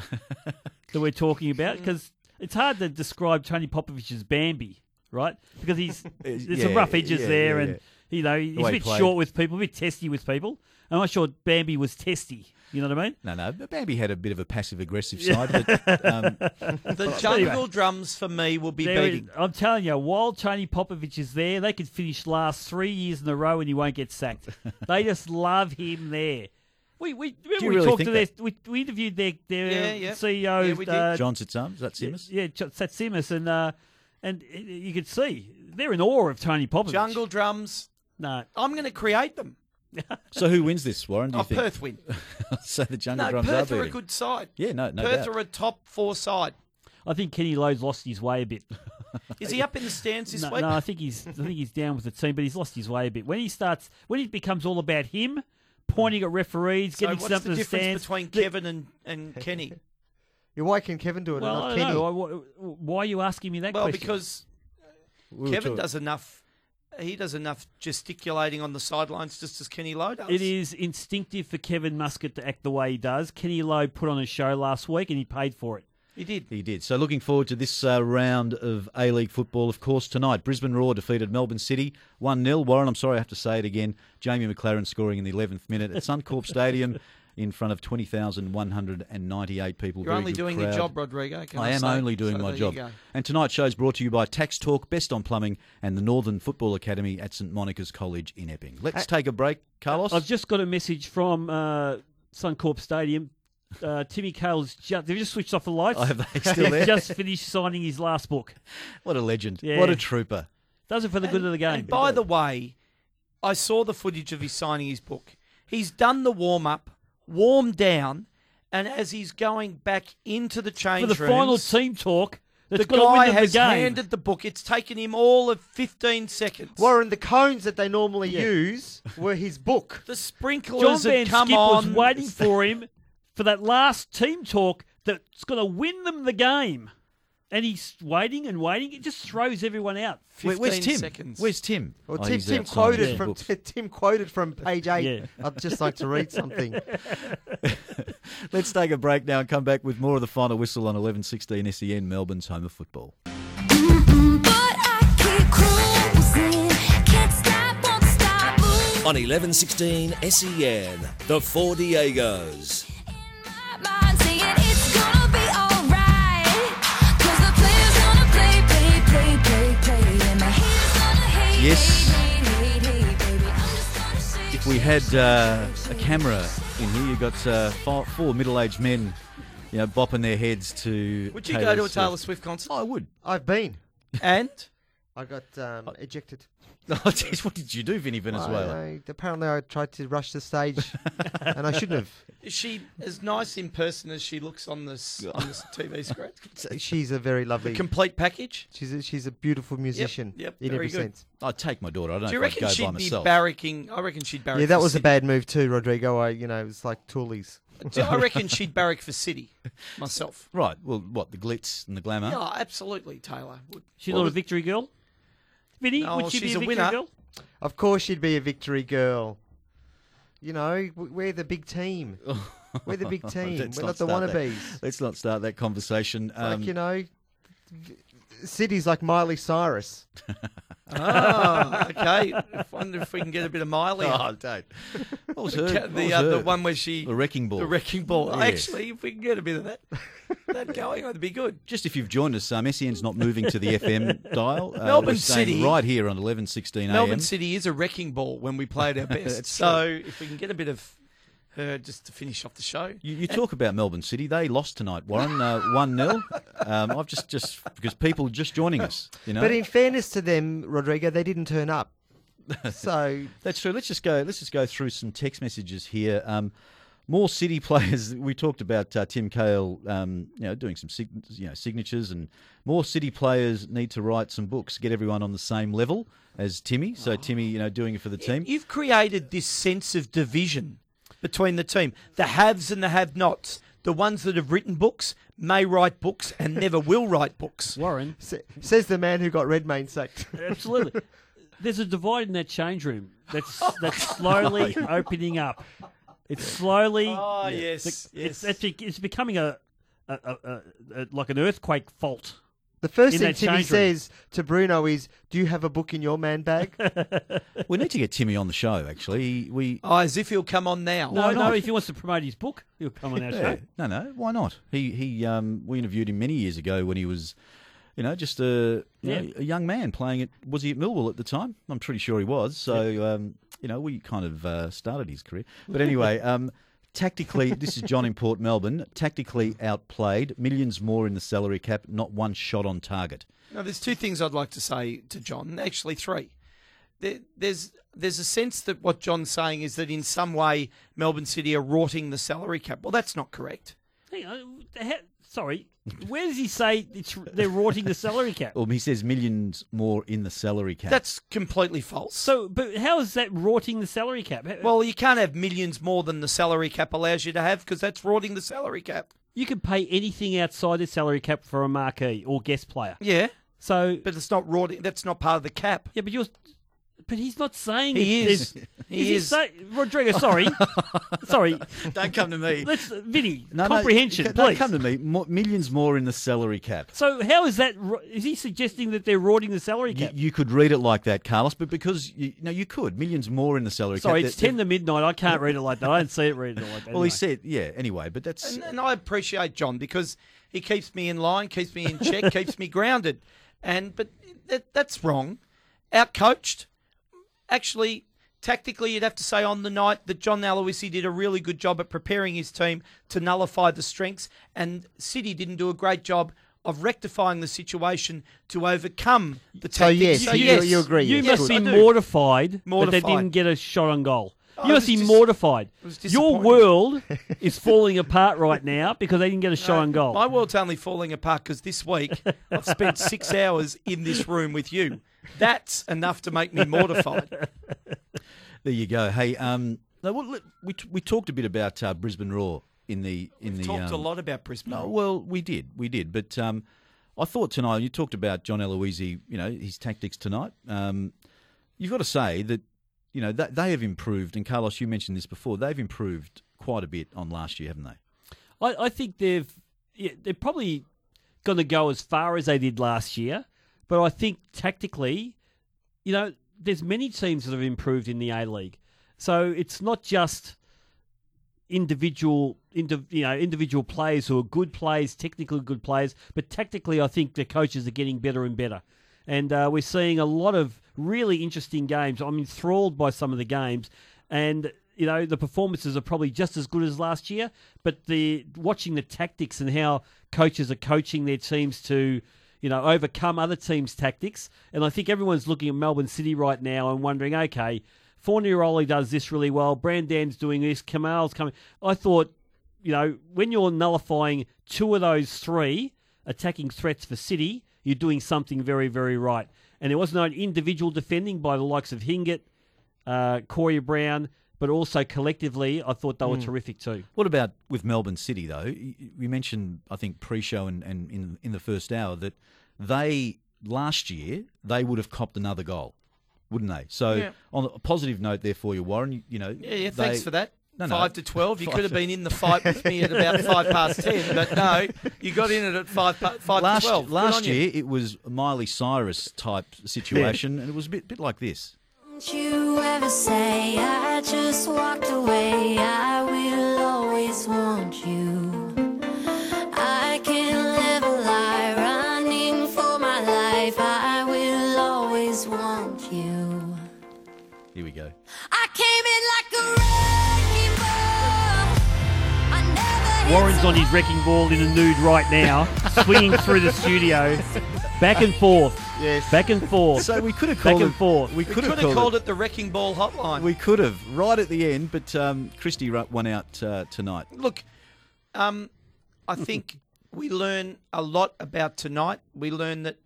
that we're talking about, because it's hard to describe Tony Popovic as Bambi, right? Because he's there's yeah, some rough edges yeah, there, yeah, and yeah. you know he's a bit played. short with people, a bit testy with people. I'm not sure Bambi was testy. You know what I mean? No, no. Bambi had a bit of a passive-aggressive side. But, um, the jungle anyway. drums for me will be there beating. Is, I'm telling you, while Tony Popovic is there, they could finish last three years in a row and he won't get sacked. They just love him there. We we remember we really talked to their, we we interviewed their their yeah, yeah. C E O yeah, uh, John Satsimas, Satsimas. Yeah, yeah Satsimas, and uh, and you could see they're in awe of Tony Popovic. Jungle drums. No, I'm going to create them. So who wins this, Warren? Do you oh, think? Perth win. So the jungle no, drums Perth are beating. Perth are a good side. Yeah, no, no Perth doubt. are a top four side. I think Kenny Lowe's lost his way a bit. Is he up in the stands this no, week? No, I think he's I think he's down with the team, but he's lost his way a bit. When he starts, when it becomes all about him. Pointing at referees, so getting something to the stands. What's the difference between Kevin and, and Kenny? Yeah, why can Kevin do it well, and not Kenny? Know. Why are you asking me that well, question? Well, because we Kevin does enough. He does enough gesticulating on the sidelines just as Kenny Lowe does. It is instinctive for Kevin Muscat to act the way he does. Kenny Lowe put on a show last week and he paid for it. He did. He did. So looking forward to this uh, round of A-League football, of course, tonight. Brisbane Roar defeated Melbourne City one nil. Warren, I'm sorry I have to say it again. Jamie McLaren scoring in the eleventh minute at Suncorp Stadium in front of twenty thousand one hundred ninety-eight people. You're Very only doing crowd. your job, Rodrigo. Can I, I am say? only doing so my job. And tonight's show is brought to you by Tax Talk, Best on Plumbing, and the Northern Football Academy at St Monica's College in Epping. Let's take a break, Carlos. I've just got a message from uh, Suncorp Stadium. Uh, Timmy Cahill's just, they've just switched off the lights. Oh, they still there? He's just finished signing his last book. What a legend. Yeah. What a trooper. Does it for the and, good of the game. And by the way, I saw the footage of his signing his book. He's done the warm-up, warmed down, And as he's going back into the change rooms for the final team talk, the guy has handed the book. It's taken him all of fifteen seconds. Warren, the cones that they normally yeah. use were his book. The sprinklers had come on. John van 't Schip was waiting for him for that last team talk that's going to win them the game. And he's waiting and waiting. It just throws everyone out. Wait, where's Tim? Seconds. Where's Tim? Well, oh, Tim, Tim quoted yeah. from t- Tim quoted from page eight. Yeah. I'd just like to read something. Let's take a break now and come back with more of the final whistle on eleven sixteen S E N, Melbourne's home of football. On eleven sixteen S E N, the Four Diegos. Yes, if we had uh, a camera in here, you've got uh, four, four middle-aged men, you know, bopping their heads to Would you Taylor go to a Swift. Taylor Swift concert? Oh, I would. I've been. And? I got um, ejected. Oh, geez, what did you do, Vinny Venezuela? I, I, apparently I tried to rush the stage, and I shouldn't have. Is she as nice in person as she looks on this, on this T V screen? She's a very lovely... The complete package? She's a, she's a beautiful musician yep, yep, in every good. sense. I'd take my daughter. I don't do you reckon I'd go by myself. Be barracking, I reckon she'd barrack Yeah, that was City. A bad move too, Rodrigo. I, you know, it was like Toolies. I reckon she'd barrack for City, myself. Right. Well, what, the glitz and the glamour? No, absolutely, Taylor. She's well, not a victory girl? Vinny, no, would she she's be a victory a girl? Of course she'd be a victory girl. You know, we're the big team. We're the big team. We're not, not the wannabes. That. Let's not start that conversation. Um, like, you know, City's like Miley Cyrus. Oh, okay. I wonder if we can get a bit of Miley. Oh, I don't. What was her? The, what was uh, her? The one where she... The wrecking ball. The wrecking ball. Yes. Actually, if we can get a bit of that that going, that'd be good. Just if you've joined us, um, S E N's not moving to the F M dial. Uh, Melbourne City. Right here on eleven sixteen a m. Melbourne City is a wrecking ball when we play at our best. So true. If we can get a bit of... Uh, just to finish off the show. You, you talk about Melbourne City. They lost tonight, Warren, uh, one nil. Um, I've just, just, because people are just joining us. You know? But in fairness to them, Rodrigo, they didn't turn up. So that's true. Let's just go, let's just go through some text messages here. Um, more City players. We talked about uh, Tim Cahill, um, you know, doing some sig- you know, signatures, and more City players need to write some books, get everyone on the same level as Timmy. So oh. Timmy, you know, doing it for the team. You've created this sense of division between the team. The haves and the have-nots. The ones that have written books may write books and never will write books. Warren. S- says the man who got Redmayne sacked. Absolutely. There's a divide in that change room that's that's slowly opening up. It's slowly... Oh, yes. It's, yes. It's, it's becoming a, a, a, a, a like an earthquake fault. The first in thing Timmy room. says to Bruno is, do you have a book in your man bag? We need to get Timmy on the show, actually. We oh, as if he'll come on now. No, no, if he wants to promote his book, he'll come on our yeah. show. No, no, why not? He, he, um, we interviewed him many years ago when he was, you know, just a, you yeah. know, a young man playing at, was he at Millwall at the time? I'm pretty sure he was. So, yeah. um, you know, we kind of uh, started his career. But anyway... um, tactically, this is John in Port Melbourne, tactically outplayed, millions more in the salary cap, not one shot on target. Now, there's two things I'd like to say to John, actually three. There, there's there's a sense that what John's saying is that in some way Melbourne City are rorting the salary cap. Well, that's not correct. Hang on, sorry, where does he say it's, they're rorting the salary cap? Well, he says millions more in the salary cap. That's completely false. So, but how is that rorting the salary cap? Well, you can't have millions more than the salary cap allows you to have because that's rorting the salary cap. You can pay anything outside the salary cap for a marquee or guest player. Yeah. So, but it's not rorting. That's not part of the cap. Yeah, but you're. But he's not saying he it, is. He is. is. He say, Rodrigo, sorry, sorry. Don't come to me. Let's, Vinny, no, comprehension, no, please. Don't come to me. More, millions more in the salary cap. So how is that? Is he suggesting that they're rorting the salary cap? You, you could read it like that, Carlos, but because you, no, you could millions more in the salary sorry, cap. Sorry, it's that, ten to midnight. I can't read it like that. I didn't see it read it like that. Well, anyway. He said, yeah. Anyway, but that's and, and I appreciate John because he keeps me in line, keeps me in check, keeps me grounded, and but that, that's wrong. Outcoached. Actually, tactically, you'd have to say on the night that John Aloisi did a really good job at preparing his team to nullify the strengths, and City didn't do a great job of rectifying the situation to overcome the tactics. So, yes, so you, yes. you agree. You yes, must be mortified, mortified that they didn't get a shot on goal. You must be just, mortified. Your world is falling apart right now because they didn't get a shot no, on goal. My world's only falling apart because this week I've spent six hours in this room with you. That's enough to make me mortified. There you go. Hey, um, we we talked a bit about uh, Brisbane Roar in the in We've the talked um, a lot about Brisbane. No, well, we did, we did. But um, I thought tonight you talked about John Aloisi. You know his tactics tonight. Um, you've got to say that. You know, they have improved, and Carlos, you mentioned this before, they've improved quite a bit on last year, haven't they? I, I think they've, yeah, they're probably going to go as far as they did last year, but I think tactically, you know, there's many teams that have improved in the A-League. So it's not just individual, indiv, you know, individual players who are good players, technically good players, but tactically I think the coaches are getting better and better. And uh, we're seeing a lot of really interesting games. I'm enthralled by some of the games. And, you know, the performances are probably just as good as last year. But the watching the tactics and how coaches are coaching their teams to, you know, overcome other teams' tactics. And I think everyone's looking at Melbourne City right now and wondering, okay, Fornaroli does this really well. Brandon's doing this. Kamau's coming. I thought, you know, when you're nullifying two of those three attacking threats for City, you're doing something very, very right. And there was no individual defending by the likes of Hingett, uh, Corey Brown, but also collectively, I thought they were mm. terrific too. What about with Melbourne City, though? You mentioned, I think, pre-show and, and in, in the first hour that they, last year, they would have copped another goal, wouldn't they? So yeah. on a positive note there for you, Warren, you, you know... Yeah, yeah they, thanks for that. No, five no. to twelve. You five could have been in the fight with me at about five past ten, but no, you got in it at five, five last, to twelve. Last year, it was a Miley Cyrus type situation, yeah. and it was a bit, bit like this. Don't you ever say I just walked away? I will always want you. I can live a lie, running for my life. I will always want you. Here we go. I came in like a wreck. Warren's on his wrecking ball in a nude right now, swinging through the studio, back and forth, yes, back and forth. So we could have called back and it, forth. We could, we could have, have called, called it, it the wrecking ball hotline. We could have, right at the end, but um, Christy won out uh, tonight. Look, um, I think we learn a lot about tonight. We learn that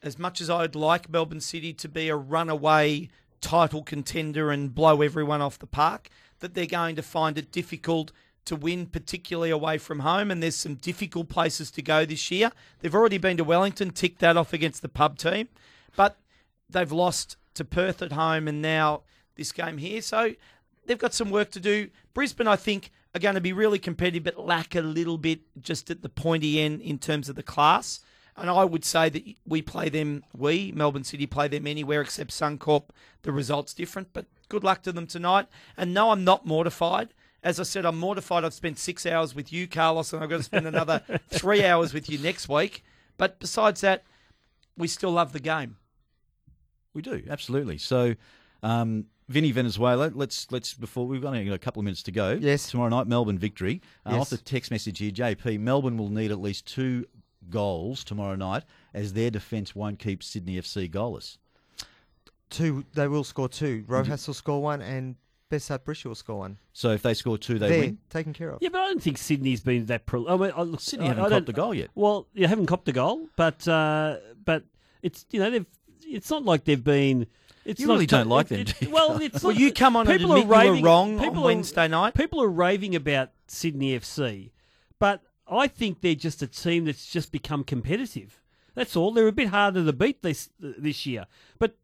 as much as I'd like Melbourne City to be a runaway title contender and blow everyone off the park, that they're going to find it difficult to win, particularly away from home, and there's some difficult places to go this year. They've already been to Wellington, ticked that off against the pub team, but they've lost to Perth at home and now this game here. So they've got some work to do. Brisbane, I think, are going to be really competitive, but lack a little bit just at the pointy end in terms of the class. And I would say that we play them, we, Melbourne City, play them anywhere except Suncorp. The result's different, but good luck to them tonight. And no, I'm not mortified. As I said, I'm mortified I've spent six hours with you, Carlos, and I've got to spend another three hours with you next week. But besides that, we still love the game. We do, absolutely. So, um, Vinny Venezuela, let's, let's before we've only got a couple of minutes to go. Yes. Tomorrow night, Melbourne victory. Uh, yes. Off the text message here, J P, Melbourne will need at least two goals tomorrow night as their defence won't keep Sydney F C goalless. Two, they will score two. Rojas will score one and... Besat Breich will score one. So if they score two, they They're win. Taken care of. Yeah, but I don't think Sydney's been that. Pro- I mean, I look, Sydney I, haven't I copped a goal yet. Well, you yeah, haven't copped a goal, but uh, but it's you know they've. It's not like they've been. It's you not, really don't like them. It, it, well, it's well, not, you come on and admit you were wrong on Wednesday night. People are raving about Sydney F C, but I think they're just a team that's just become competitive. That's all. They're a bit harder to beat this this year, but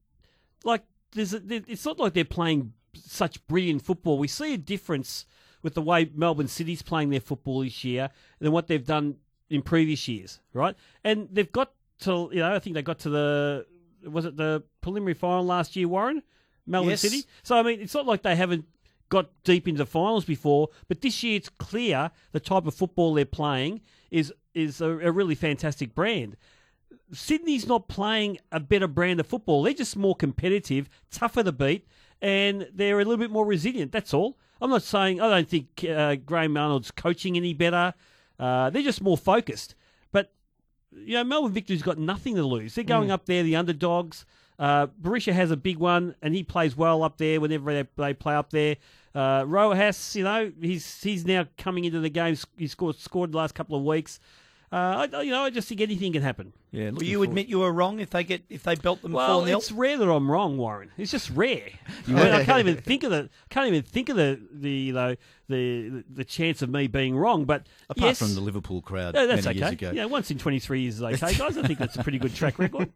like there's a, it's not like they're playing such brilliant football. We see a difference with the way Melbourne City's playing their football this year than what they've done in previous years, right? And they've got to, you know, I think they got to the, was it the preliminary final last year, Warren? Melbourne yes. City? So, I mean, it's not like they haven't got deep into finals before, but this year it's clear the type of football they're playing is, is a, a really fantastic brand. Sydney's not playing a better brand of football. They're just more competitive, tougher to beat, and they're a little bit more resilient, that's all. I'm not saying, I don't think uh, Graham Arnold's coaching any better. Uh, they're just more focused. But, you know, Melbourne Victory's got nothing to lose. They're going mm. up there, the underdogs. Uh, Berisha has a big one, and he plays well up there whenever they, they play up there. Uh, Rojas, you know, he's he's now coming into the game. He scored scored the last couple of weeks. Uh, I, you know, I just think anything can happen. Yeah. Do you forward. admit you were wrong if they get if they belt them? Well, four nil? It's rare that I'm wrong, Warren. It's just rare. Yeah. I, mean, I can't even think of the can't even think of the the you know, the the chance of me being wrong. But apart yes, from the Liverpool crowd, no, that's many okay. years ago. Yeah, once in twenty-three years is okay, guys. I think that's a pretty good track record.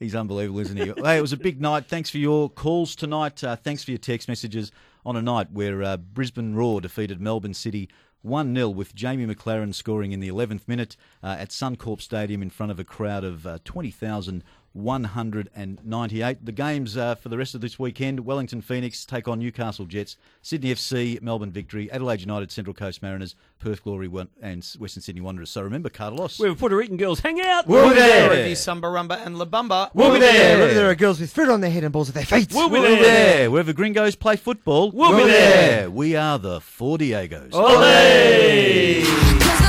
He's unbelievable, isn't he? Hey, it was a big night. Thanks for your calls tonight. Uh, thanks for your text messages on a night where uh, Brisbane Roar defeated Melbourne City one nil with Jamie McLaren scoring in the eleventh minute uh, at Suncorp Stadium in front of a crowd of uh, twenty thousand one hundred ninety-eight. The games uh, for the rest of this weekend: Wellington Phoenix take on Newcastle Jets, Sydney F C, Melbourne Victory, Adelaide United, Central Coast Mariners, Perth Glory and Western Sydney Wanderers. So remember, Carlos, we're Puerto Rican girls. Hang out. We'll, we'll be there. there. Samba Rumba and La Bamba. We'll, we'll be there. there. There are girls with fruit on their head and balls at their feet. We'll, we'll be there. there. Wherever gringos play football, we'll, we'll be there. there. We are the Four Diegos. Olé!